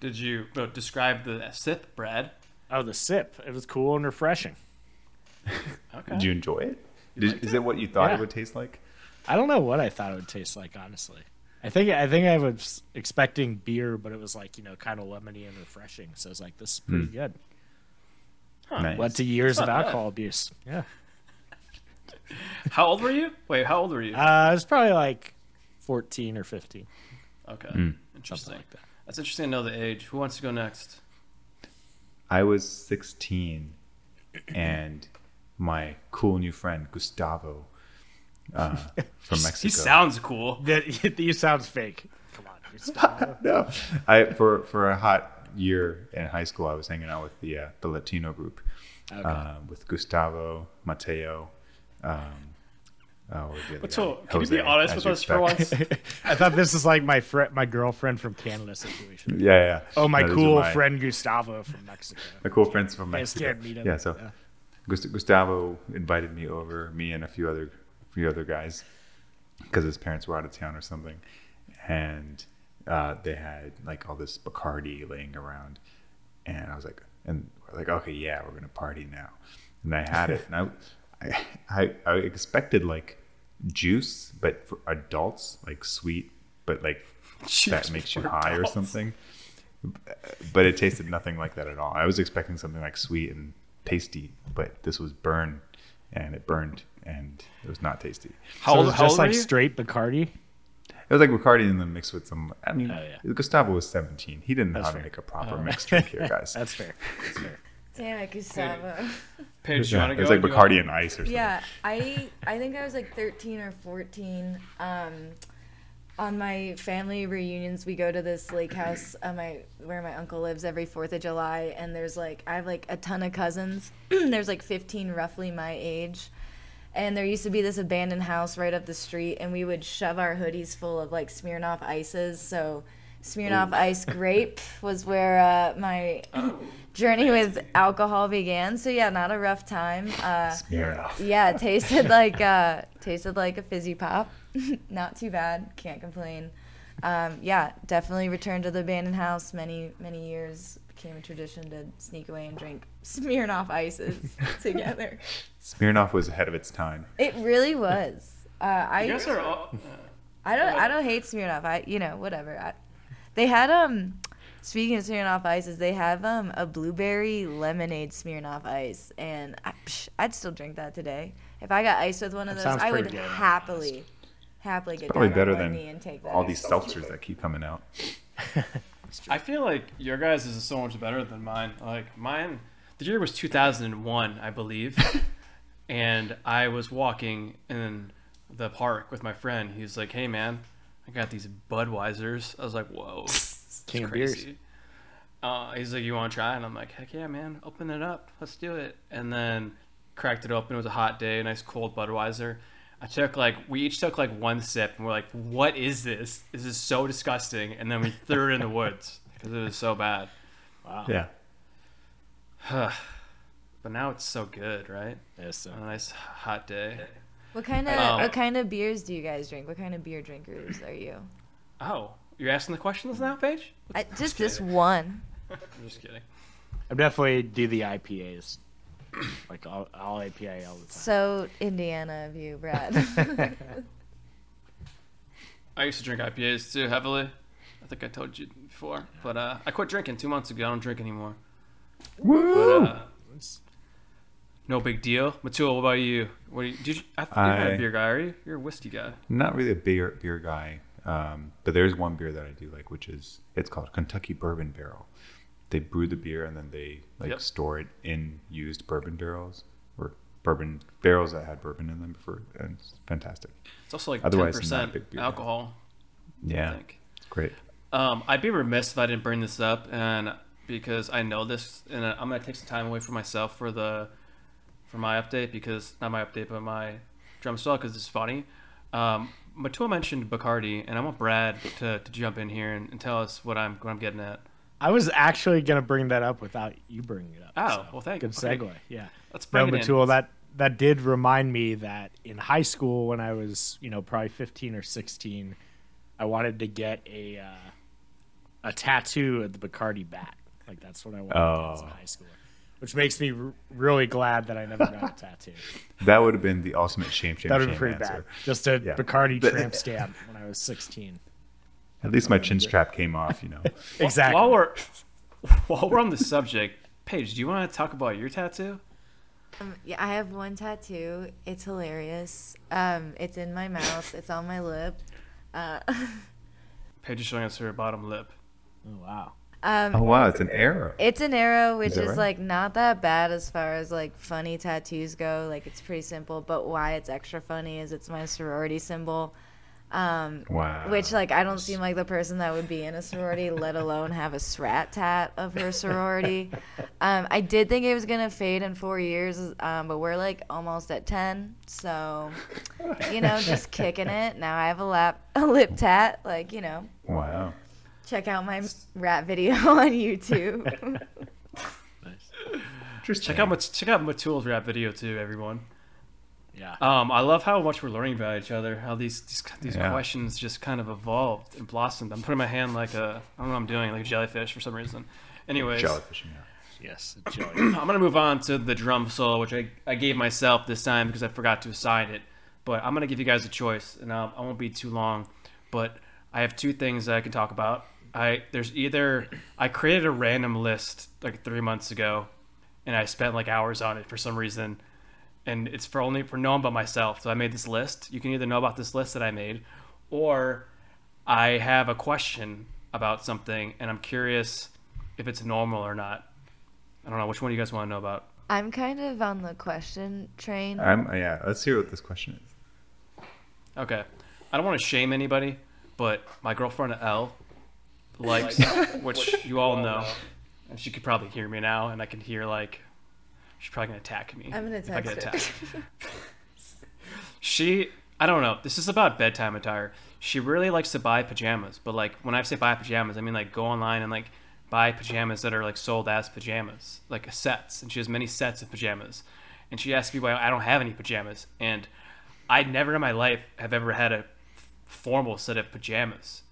Did you describe the sip, Brad? Oh, the sip. It was cool and refreshing. Okay. Did you enjoy it? Is it what you thought it would taste like? I don't know what I thought it would taste like, honestly. I think I was expecting beer, but it was like, you know, kind of lemony and refreshing. So I was like, this is pretty good. Huh. Nice. Led to years of alcohol abuse. Yeah. How old were you? I was probably like 14 or 15. Okay. Interesting. Like that. That's interesting to know the age. Who wants to go next? I was 16 and my cool new friend, Gustavo, from Mexico. He sounds cool. He sounds fake. Come on, Gustavo. No. For a hot year in high school, I was hanging out with the Latino group, okay, with Gustavo, Mateo, can you be honest with us for once? I thought this is like my girlfriend from Canada situation. Yeah. Oh, my friend Gustavo from Mexico. My cool friends from Mexico. I just can't meet him. Yeah, so Gustavo invited me over, me and a few other guys, because his parents were out of town or something, and they had like all this Bacardi laying around, and I was like, and we're like, okay, yeah, we're gonna party now, and I had it, and I expected like juice, but for adults, like sweet, but like juice that makes you high adults or something. But it tasted nothing like that at all. I was expecting something like sweet and tasty, but this was burned, and it burned, and it was not tasty. How old were you? Straight Bacardi? It was like Bacardi and then mixed with some. I mean, Gustavo was 17. He didn't know how to make a proper mixed drink here, guys. That's fair. That's fair. Damn it, Gustavo. Paige, yeah, it was like Bacardi and ice or something. Yeah, I think I was like 13 or 14. On my family reunions, we go to this lake house where my uncle lives every 4th of July. And there's like, I have like a ton of cousins. There's like 15 roughly my age. And there used to be this abandoned house right up the street. And we would shove our hoodies full of like Smirnoff Ices. So Smirnoff Ice Grape was where my journey with alcohol began. So yeah, not a rough time. Smirnoff. Yeah, tasted like a fizzy pop. Not too bad. Can't complain. Yeah, definitely returned to the abandoned house. Many years became a tradition to sneak away and drink Smirnoff Ices together. Smirnoff was ahead of its time. It really was. I don't hate Smirnoff. Whatever. They had speaking of Smirnoff Ices, they have a blueberry lemonade Smirnoff Ice, and I'd still drink that today. If I got iced with one of those, I would happily get down on my knee and take that. All these seltzers that keep coming out. I feel like your guys' is so much better than mine. Like mine, the year was 2001, I believe. And I was walking in the park with my friend. He's like, "Hey man, I got these Budweisers." I was like, "Whoa, it's crazy." He's like, "You want to try?" And I'm like, "Heck yeah, man! Open it up, let's do it." And then cracked it open. It was a hot day, a nice cold Budweiser. We each took one sip, and we're like, "What is this? This is so disgusting!" And then we threw it in the woods because it was so bad. Wow. Yeah. But now it's so good, right? Yes. So on a nice hot day. What kind of beers do you guys drink? What kind of beer drinkers are you? Oh, you're asking the questions now, Paige? Just this one. I'm just kidding. I definitely do the IPAs. Like all IPA all the time. So Indiana of you, Brad. I used to drink IPAs too heavily. I think I told you before, but I quit drinking 2 months ago. I don't drink anymore. Woo! But, no big deal. Mittul, what about you? You're not a beer guy, are you? You're a whiskey guy. Not really a beer guy, but there's one beer that I do like, which is it's called Kentucky Bourbon Barrel. They brew the beer and then they store it in used bourbon barrels or bourbon barrels that had bourbon in them before, and it's fantastic. It's also like 10% alcohol. Yeah, I think. It's great. I'd be remiss if I didn't bring this up, and because I know this, and I'm gonna take some time away for myself for my drum style because it's funny. Mittul mentioned Bacardi, and I want Brad to jump in here and tell us what I'm getting at. I was actually going to bring that up without you bringing it up. Oh, well, thank you. Good segue. Okay. Yeah. Let's bring it in. Mittul, that did remind me that in high school when I was, probably 15 or 16, I wanted to get a tattoo of the Bacardi bat. Like that's what I wanted as a high schooler, which makes me really glad that I never got a tattoo. That would have been the ultimate shame. That would have been pretty bad. Just a Bacardi tramp stamp when I was 16. At least my chin strap came off, Exactly. While we're on the subject, Paige, do you want to talk about your tattoo? Yeah, I have one tattoo. It's hilarious. It's in my mouth. It's on my lip. Paige is showing us her bottom lip. Oh, wow. It's an arrow. It's an arrow, which is right? Not that bad as far as funny tattoos go. It's pretty simple. But why it's extra funny is it's my sorority symbol. Wow. Which I don't seem like the person that would be in a sorority, let alone have a SRAT tat of her sorority. I did think it was gonna fade in 4 years, but we're almost at 10, so just kicking it. Now I have a lip tat, Wow. Check out my rat video on YouTube. Nice. Just check out Mittul's rat video too, everyone. Yeah. I love how much we're learning about each other, how these questions just kind of evolved and blossomed. I'm putting my hand I don't know what I'm doing, like a jellyfish for some reason. Anyways. Jellyfish, yeah. Yes, a jellyfish. I'm going to move on to the drum solo, which I gave myself this time because I forgot to assign it. But I'm going to give you guys a choice, and I won't be too long. But I have two things that I can talk about. I created a random list 3 months ago, and I spent hours on it for some reason. And it's only for no one but myself. So I made this list. You can either know about this list that I made, or I have a question about something, and I'm curious if it's normal or not. I don't know. Which one do you guys want to know about? I'm kind of on the question train. Let's hear what this question is. Okay. I don't want to shame anybody, but my girlfriend Elle likes, which you all know, and she could probably hear me now, and I can hear she's probably going to attack me. I'm going to attack her. I don't know. This is about bedtime attire. She really likes to buy pajamas. But when I say buy pajamas, I mean go online and buy pajamas that are sold as pajamas. Sets. And she has many sets of pajamas. And she asked me why I don't have any pajamas. And I never in my life have ever had a formal set of pajamas.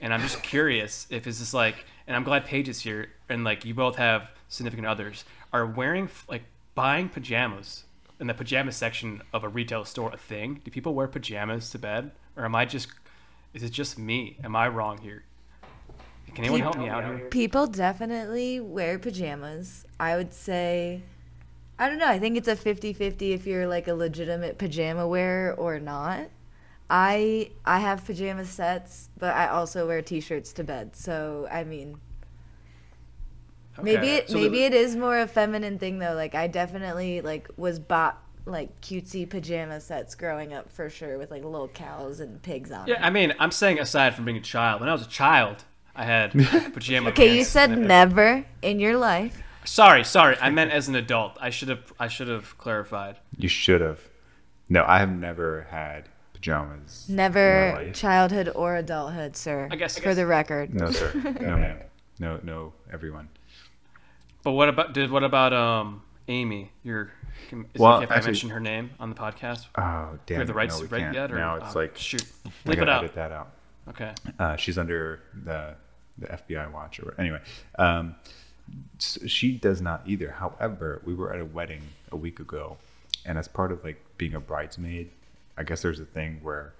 And I'm just curious if it's just and I'm glad Paige is here. And you both have significant others are wearing buying pajamas in the pajama section of a retail store a thing? Do people wear pajamas to bed, or is it just me? Am I wrong here? Can anyone help me out here? People definitely wear pajamas. I would say I don't know. I think it's a 50-50 if you're like a legitimate pajama wearer or not. I have pajama sets, but I also wear T-shirts to bed. So, I mean, maybe it is more a feminine thing, though. Like, I definitely, like, was bought, like, cutesy pajama sets growing up for sure with, like, little cows and pigs on it. Yeah, I mean, I'm saying aside from being a child. When I was a child, I had pajama pants. Okay, you said never in your life. Sorry. I meant as an adult. I should have clarified. You should have. No, I have never had pajamas. Never childhood or adulthood, sir. I guess. For the record. No, sir. No, ma'am. No, everyone. But what about Amy? I mentioned her name on the podcast. Oh, damn. Do we have the rights to read yet? Or, now it's like, shoot. Bleep it out. Edit that out. Okay. She's under the FBI watch or whatever. Anyway. She does not either. However, we were at a wedding a week ago, and as part of like being a bridesmaid, I guess there's a thing where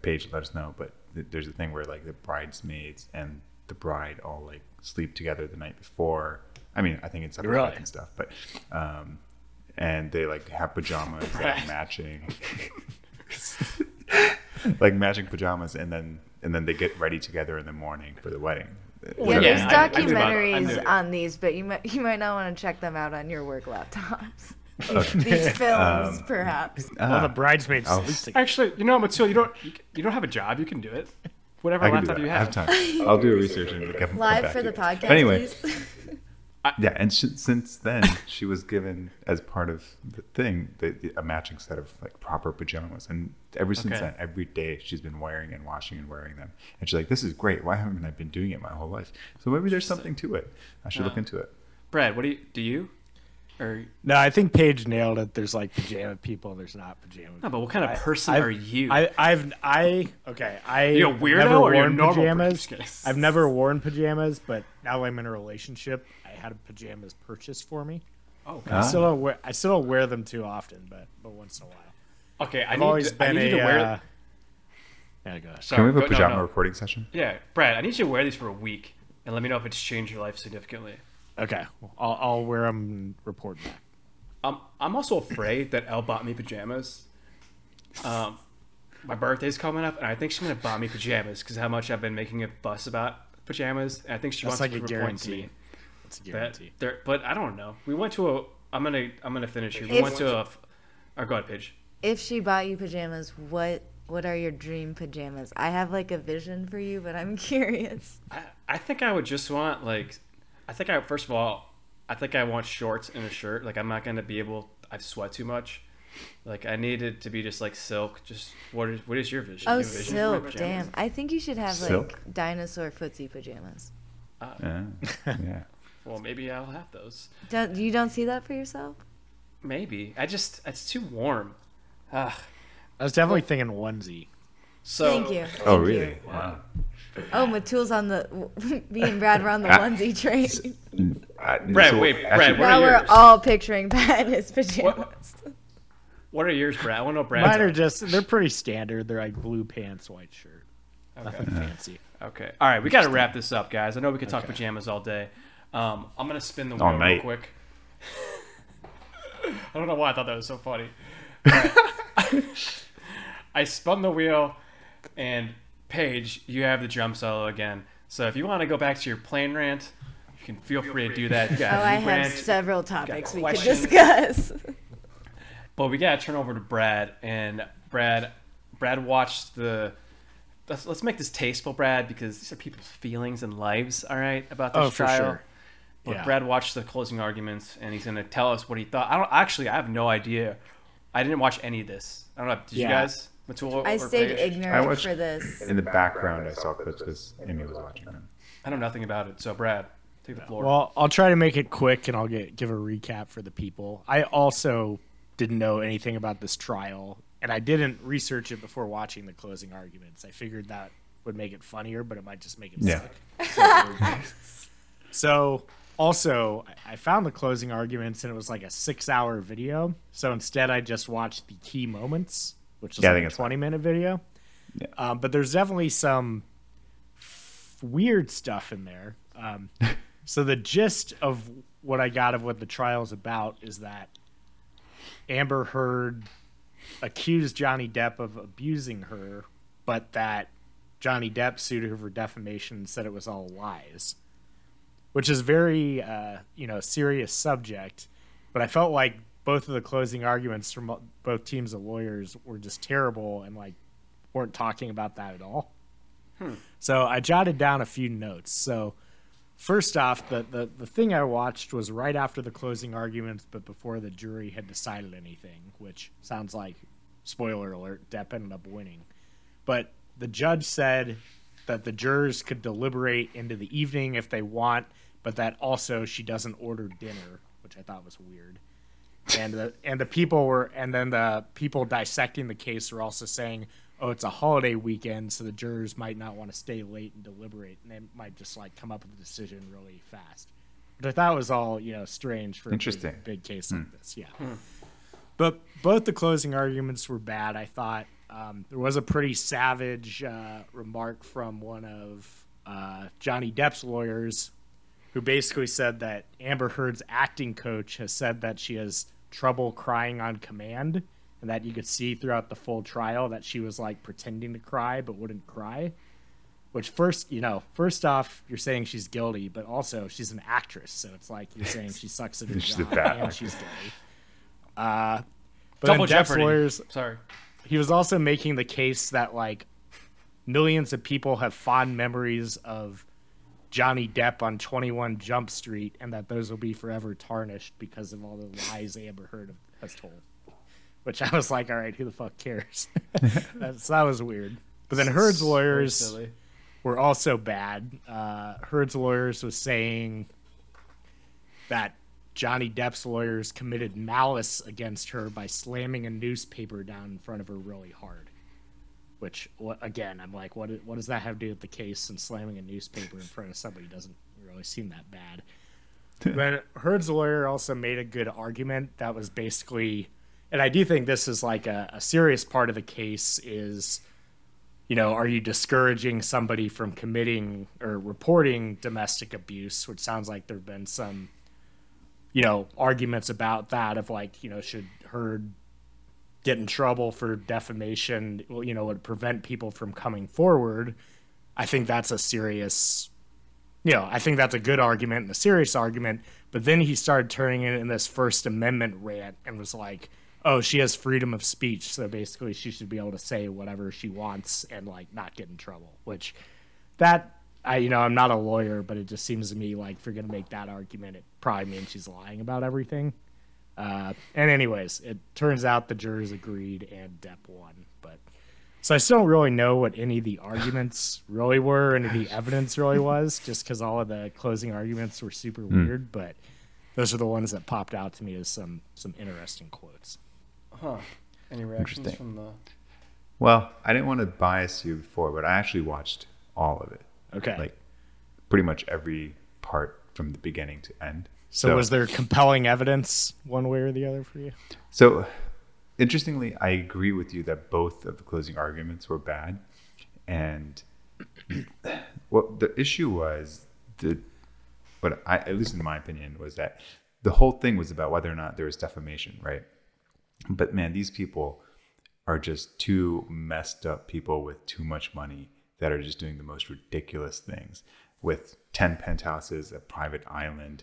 Paige let us know, but there's a thing where like the bridesmaids and the bride all like sleep together the night before. I mean, I think it's something like and stuff, but and they like have pajamas like matching, like matching pajamas, and then they get ready together in the morning for the wedding. Yeah, there's documentaries on these, but you might not want to check them out on your work laptops. Okay. These films, perhaps. Well, the bridesmaids. Actually, you know, Mittul, you don't have a job. You can do it. Whatever laptop you have. I have time. I'll do a research and look up. Live for the podcast. But anyway, yeah, and since then she was given as part of the thing a matching set of like proper pajamas, and ever since then, every day she's been wearing and washing and wearing them, and she's like, "This is great. Why haven't I been doing it my whole life?" So maybe there's something to it. I should look into it. Brad, what do you? Or no, I think Paige nailed it. There's like pajama people, and there's not pajama people. No, but what kind of person are you? You're a weirdo never or you're normal pajamas. I've never worn pajamas, but now that I'm in a relationship, I had a pajamas purchased for me. Oh, okay. I still don't wear them too often, but once in a while. Okay, I need to wear. Yeah, go ahead. Can we have a pajama recording session? Yeah, Brad, I need you to wear these for a week and let me know if it's changed your life significantly. Okay, I'll wear them and report back. I'm also afraid that Elle bought me pajamas. My birthday's coming up, and I think she's gonna buy me pajamas because how much I've been making a fuss about pajamas. And I think she wants to report to me. That's a guarantee. But I don't know. We went to a. I'm gonna finish here. Go ahead, Paige. If she bought you pajamas, what are your dream pajamas? I have like a vision for you, but I'm curious. I think I would just want like. I think I want shorts and a shirt. Like, I'm not going to be able, I sweat too much. Like, I need it to be just like silk. Just what is your vision? Oh, silk, damn. I think you should have silk? Like dinosaur footsie pajamas. Yeah. Well, maybe I'll have those. You don't see that for yourself? Maybe. It's too warm. I was definitely thinking onesie. So, thank you. Oh, really? Yeah. Wow. Oh, Mittul's on me and Brad were on the onesie train. Brad, now we're all picturing Pat in his pajamas. What are yours, Brad? I want to know Brad's. Mine are they're pretty standard. They're like blue pants, white shirt. Okay. Nothing fancy. Okay. All right, we got to wrap this up, guys. I know we could talk pajamas all day. I'm going to spin the wheel real quick. I don't know why I thought that was so funny. Right. I spun the wheel and... Paige, you have the drum solo again. So if you want to go back to your plane rant, you can feel free to do that. I have several topics we could discuss. But we gotta turn over to Brad. And Brad watched the. Let's make this tasteful, Brad, because these are people's feelings and lives. All right, about this trial. For sure. But yeah. Brad watched the closing arguments, and he's gonna tell us what he thought. I have no idea. I didn't watch any of this. I don't know. Did you guys? I stayed ignorant for this. In the background, I saw clips because Amy was watching it. I know nothing about it, so Brad, take the floor. Well, I'll try to make it quick, and I'll give a recap for the people. I also didn't know anything about this trial, and I didn't research it before watching the closing arguments. I figured that would make it funnier, but it might just make it sick. So, also, I found the closing arguments, and it was like a 6-hour video. So instead, I just watched the key moments. Which is like a 20-minute video. Yeah. But there's definitely some weird stuff in there. So the gist of what I got of what the trial is about is that Amber Heard accused Johnny Depp of abusing her, but that Johnny Depp sued her for defamation and said it was all lies, which is very, serious subject. But I felt like both of the closing arguments from both teams of lawyers were just terrible and like weren't talking about that at all. So I jotted down a few notes. So first off, the thing I watched was right after the closing arguments, but before the jury had decided anything, which sounds like, spoiler alert, Depp ended up winning. But the judge said that the jurors could deliberate into the evening if they want, but that also she doesn't order dinner, which I thought was weird. And then the people dissecting the case were also saying, oh, it's a holiday weekend, so the jurors might not want to stay late and deliberate, and they might just like come up with a decision really fast. But I thought was all, strange for a big case like this. Yeah. But both the closing arguments were bad. I thought there was a pretty savage remark from one of Johnny Depp's lawyers who basically said that Amber Heard's acting coach has said that she has trouble crying on command, and that you could see throughout the full trial that she was like pretending to cry but wouldn't cry. Which first off, you're saying she's guilty, but also she's an actress, so it's like you're saying she sucks at her job and she's guilty. But Double Jeopardy. Lawyers, sorry. He was also making the case that like millions of people have fond memories of Johnny Depp on 21 Jump Street, and that those will be forever tarnished because of all the lies Amber Heard has told. Which I was like, all right, who the fuck cares? That was weird. But then Heard's lawyers were also bad. Heard's lawyers was saying that Johnny Depp's lawyers committed malice against her by slamming a newspaper down in front of her really hard. Which, again, I'm like, what does that have to do with the case and slamming a newspaper in front of somebody doesn't really seem that bad? But Heard's lawyer also made a good argument that was basically, and I do think this is like a serious part of the case is, are you discouraging somebody from committing or reporting domestic abuse, which sounds like there have been some, arguments about that of like, should Heard get in trouble for defamation, would prevent people from coming forward. I think that's a serious, I think that's a good argument and a serious argument. But then he started turning it in this First Amendment rant and was like, oh, she has freedom of speech. So basically she should be able to say whatever she wants and like not get in trouble, which that, I'm not a lawyer, but it just seems to me like if you're going to make that argument, it probably means she's lying about everything. And anyways, it turns out the jurors agreed and Depp won. But so I still don't really know what any of the arguments really were, any of the evidence really was, just because all of the closing arguments were super weird. But those are the ones that popped out to me as some interesting quotes. Huh? Any reactions from the? Well, I didn't want to bias you before, but I actually watched all of it. Okay. Like pretty much every part from the beginning to end. So was there compelling evidence one way or the other for you? So interestingly, I agree with you that both of the closing arguments were bad. And what the issue was, at least in my opinion, was that the whole thing was about whether or not there was defamation, right? But man, these people are just two messed up people with too much money that are just doing the most ridiculous things with 10 penthouses, a private island,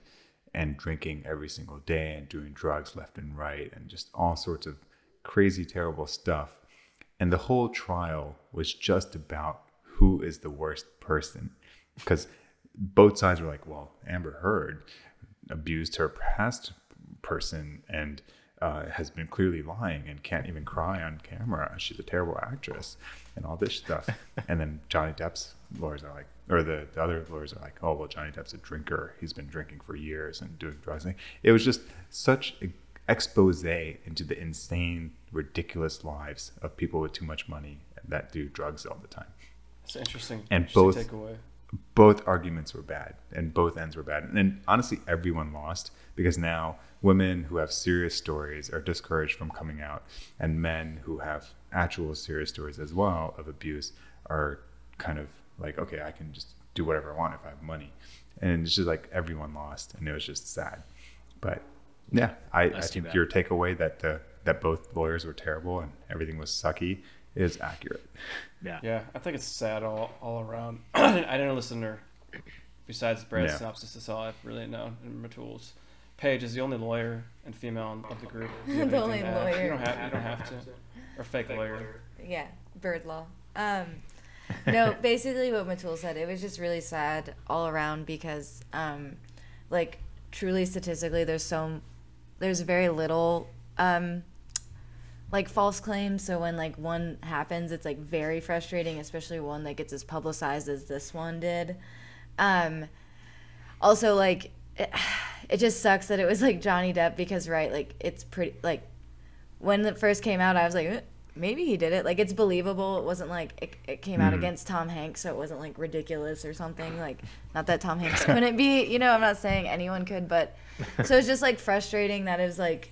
and drinking every single day and doing drugs left and right and just all sorts of crazy, terrible stuff. And the whole trial was just about who is the worst person, because both sides were like, well, Amber Heard abused her past person and has been clearly lying and can't even cry on camera. She's a terrible actress and all this stuff. And then Johnny Depp's lawyers are like, or the other lawyers are like, oh, well, Johnny Depp's a drinker. He's been drinking for years and doing drugs. It was just such an expose into the insane, ridiculous lives of people with too much money that do drugs all the time. It's interesting. And both arguments were bad and both ends were bad. And honestly, everyone lost, because now women who have serious stories are discouraged from coming out, and men who have actual serious stories as well of abuse are kind of like, okay, I can just do whatever I want if I have money. And it's just like everyone lost, and it was just sad. But yeah, I think your takeaway that that both lawyers were terrible and everything was sucky is accurate. Yeah. I think it's sad all around. I didn't listen to her. Besides Brad's synopsis, that's all I've really known. And Mittul's. Paige is the only lawyer and female of the group. The only lawyer. You don't have to. Or fake lawyer. Yeah, bird law. No, basically what Mittul said, it was just really sad all around because, like, truly statistically, there's very little, like, false claims. So when, like, one happens, it's, like, very frustrating, especially one that gets as publicized as this one did. Also, like, it just sucks that it was, like, Johnny Depp because, right, like, it's pretty, like, when it first came out, I was like, maybe he did it. Like, it's believable. It wasn't like it came out against Tom Hanks, so it wasn't like ridiculous or something. Like, not that Tom Hanks couldn't be, you know, I'm not saying anyone could, but so it's just like frustrating that it was like,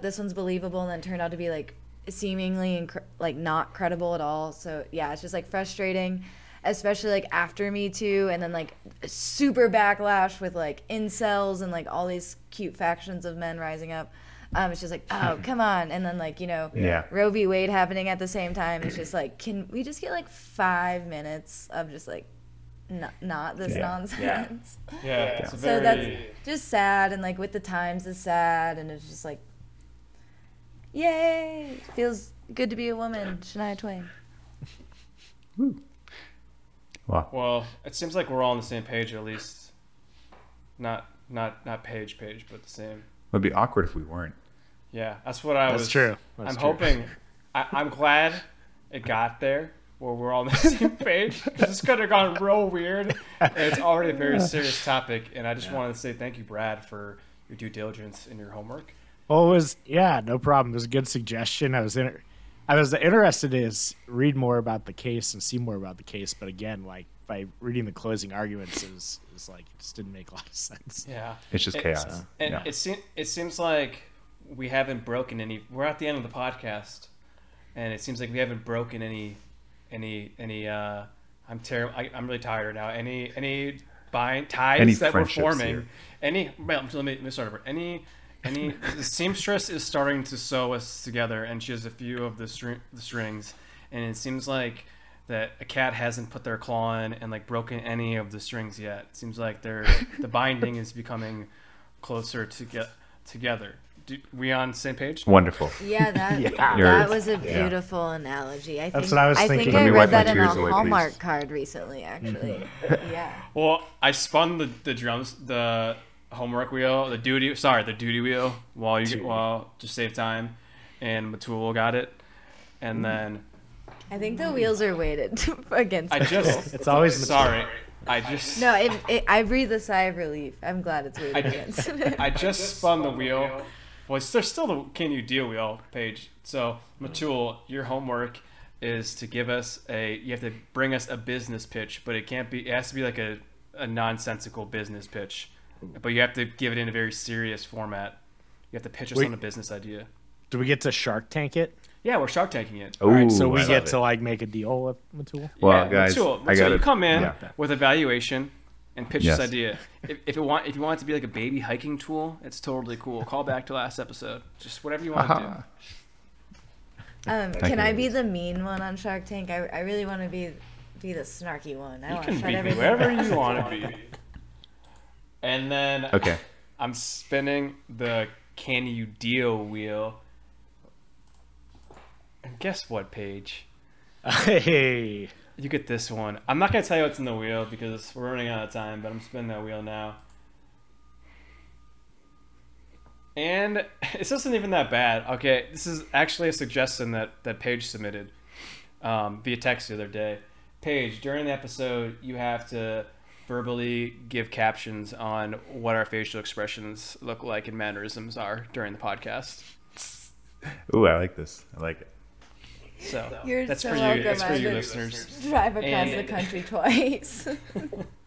this one's believable and then turned out to be like seemingly like not credible at all. So yeah, it's just like frustrating, especially like after Me Too and then like super backlash with like incels and like all these cute factions of men rising up. It's just like, oh, come on. And then, like, you know, Roe v. Wade happening at the same time. It's just like, can we just get, like, 5 minutes of just, like, not this nonsense? Yeah. It's so that's just sad. And, like, with the times is sad. And it's just like, yay. It feels good to be a woman. Shania Twain. Woo. Wow. Well, it seems like we're all on the same page, or at least not page, but the same. It would be awkward if we weren't. Yeah, that's what I was. That's true. I'm hoping. I'm glad it got there where we're all on the same page. This could have gone real weird. And it's already a very serious topic. And I just wanted to say thank you, Brad, for your due diligence and your homework. Well, it was, no problem. It was a good suggestion. I was interested in read more about the case and see more about the case. But again, like, by reading the closing arguments is like, it just didn't make a lot of sense. Yeah. It's just chaos. It seems like we haven't broken any, we're at the end of the podcast and it seems like we haven't broken any I'm terrible. I'm really tired now. Any ties any that we're forming, here. Let me start over. Any the seamstress is starting to sew us together and she has a few of the strings and it seems like that a cat hasn't put their claw in and like broken any of the strings yet. It seems like the binding is becoming closer to get together. We on the same page? Wonderful. Yeah, that was a beautiful analogy. That's what I was thinking. I think I read that in a Hallmark card recently, actually. Yeah. Well, I spun the drums, the homework wheel, the duty wheel while just save time, and Mittul got it, and then. I think the wheels are weighted against. It's always sorry. No, I breathe a sigh of relief. I'm glad it's weighted against. I just spun the wheel. Well, there's still the Can You Deal wheel, Paige. So, Mittul, your homework is to give us you have to bring us a business pitch, but it has to be like a nonsensical business pitch. But you have to give it in a very serious format. You have to pitch us on a business idea. Do we get to Shark Tank it? Yeah, we're Shark Tanking it. Ooh, all right, so we get to like make a deal with Mittul. Well, guys, Mittul, you come in with a valuation and pitch this idea. If you want it to be like a baby hiking tool, it's totally cool. Call back to last episode. Just whatever you want to do. Can I be the mean one on Shark Tank? I really want to be the snarky one. I want to shut everything down. You can be whoever you want to be. And then I'm spinning the Can You Deal wheel. And guess what, Paige? Hey. You get this one. I'm not going to tell you what's in the wheel because we're running out of time, but I'm spinning that wheel now. And this isn't even that bad. Okay, this is actually a suggestion that Paige submitted via text the other day. Paige, during the episode, you have to verbally give captions on what our facial expressions look like and mannerisms are during the podcast. Ooh, I like this. I like it. So that's so for you. That's for you, listeners. Drive across the country twice.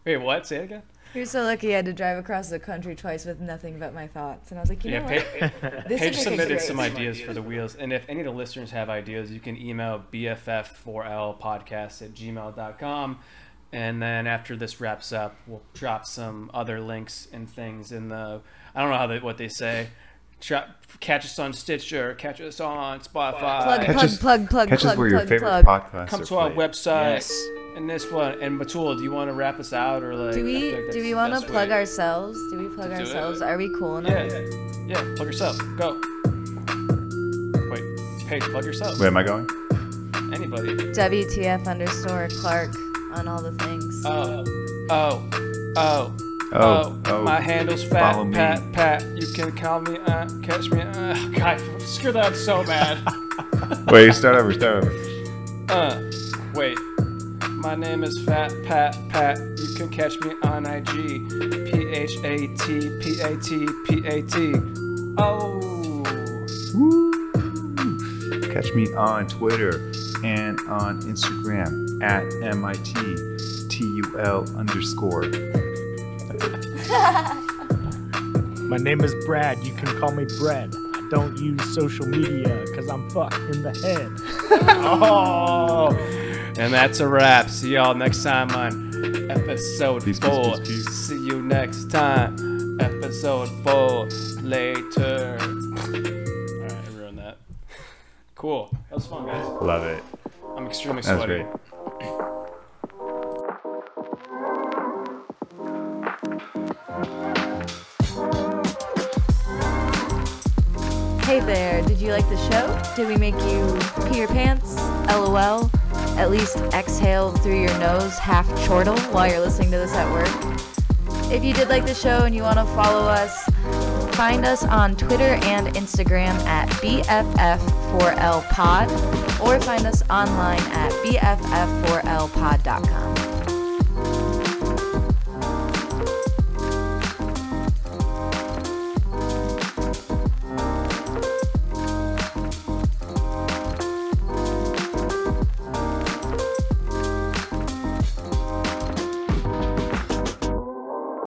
Wait, what? Say it again. You're so lucky I had to drive across the country twice with nothing but my thoughts, and I was like, you know what? Paige submitted some ideas for the wheels, and if any of the listeners have ideas, you can email bff4lpodcast@gmail.com And then after this wraps up, we'll drop some other links and things in the, I don't know how they, what they say. Catch us on Stitcher, catch us on Spotify. Catch us where your favorite podcasts are. Come to our website. Yes. And this one. And Mittul, do you want to wrap us out, or like? Do we want to plug ourselves? Do we plug ourselves? Are we cool enough? Yeah. Plug yourself. Go. Wait, Paige, plug yourself. Where am I going? Anybody. WTF_Clark on all the things. Oh, my handle's fat. Follow Pat. You can call me. Catch me. God, screw that up so bad. Wait, start over. Wait. My name is Fat Pat. You can catch me on IG. PHAT. Oh. Woo. Catch me on Twitter and on Instagram at MITTUL_. My name is Brad. You can call me Brad. I don't use social media because I'm fucked in the head. Oh, and that's a wrap. See y'all next time on episode 4. Peace. See you next time, episode 4. Later. All right, I ruined that. Cool. That was fun, guys. Love it. I'm extremely sweaty. That was great. Hey there, did you like the show? Did we make you pee your pants? LOL. At least exhale through your nose, half chortle, while you're listening to this at work. If you did like the show and you want to follow us, find us on Twitter and Instagram at BFF4LPod, or find us online at BFF4LPod.com.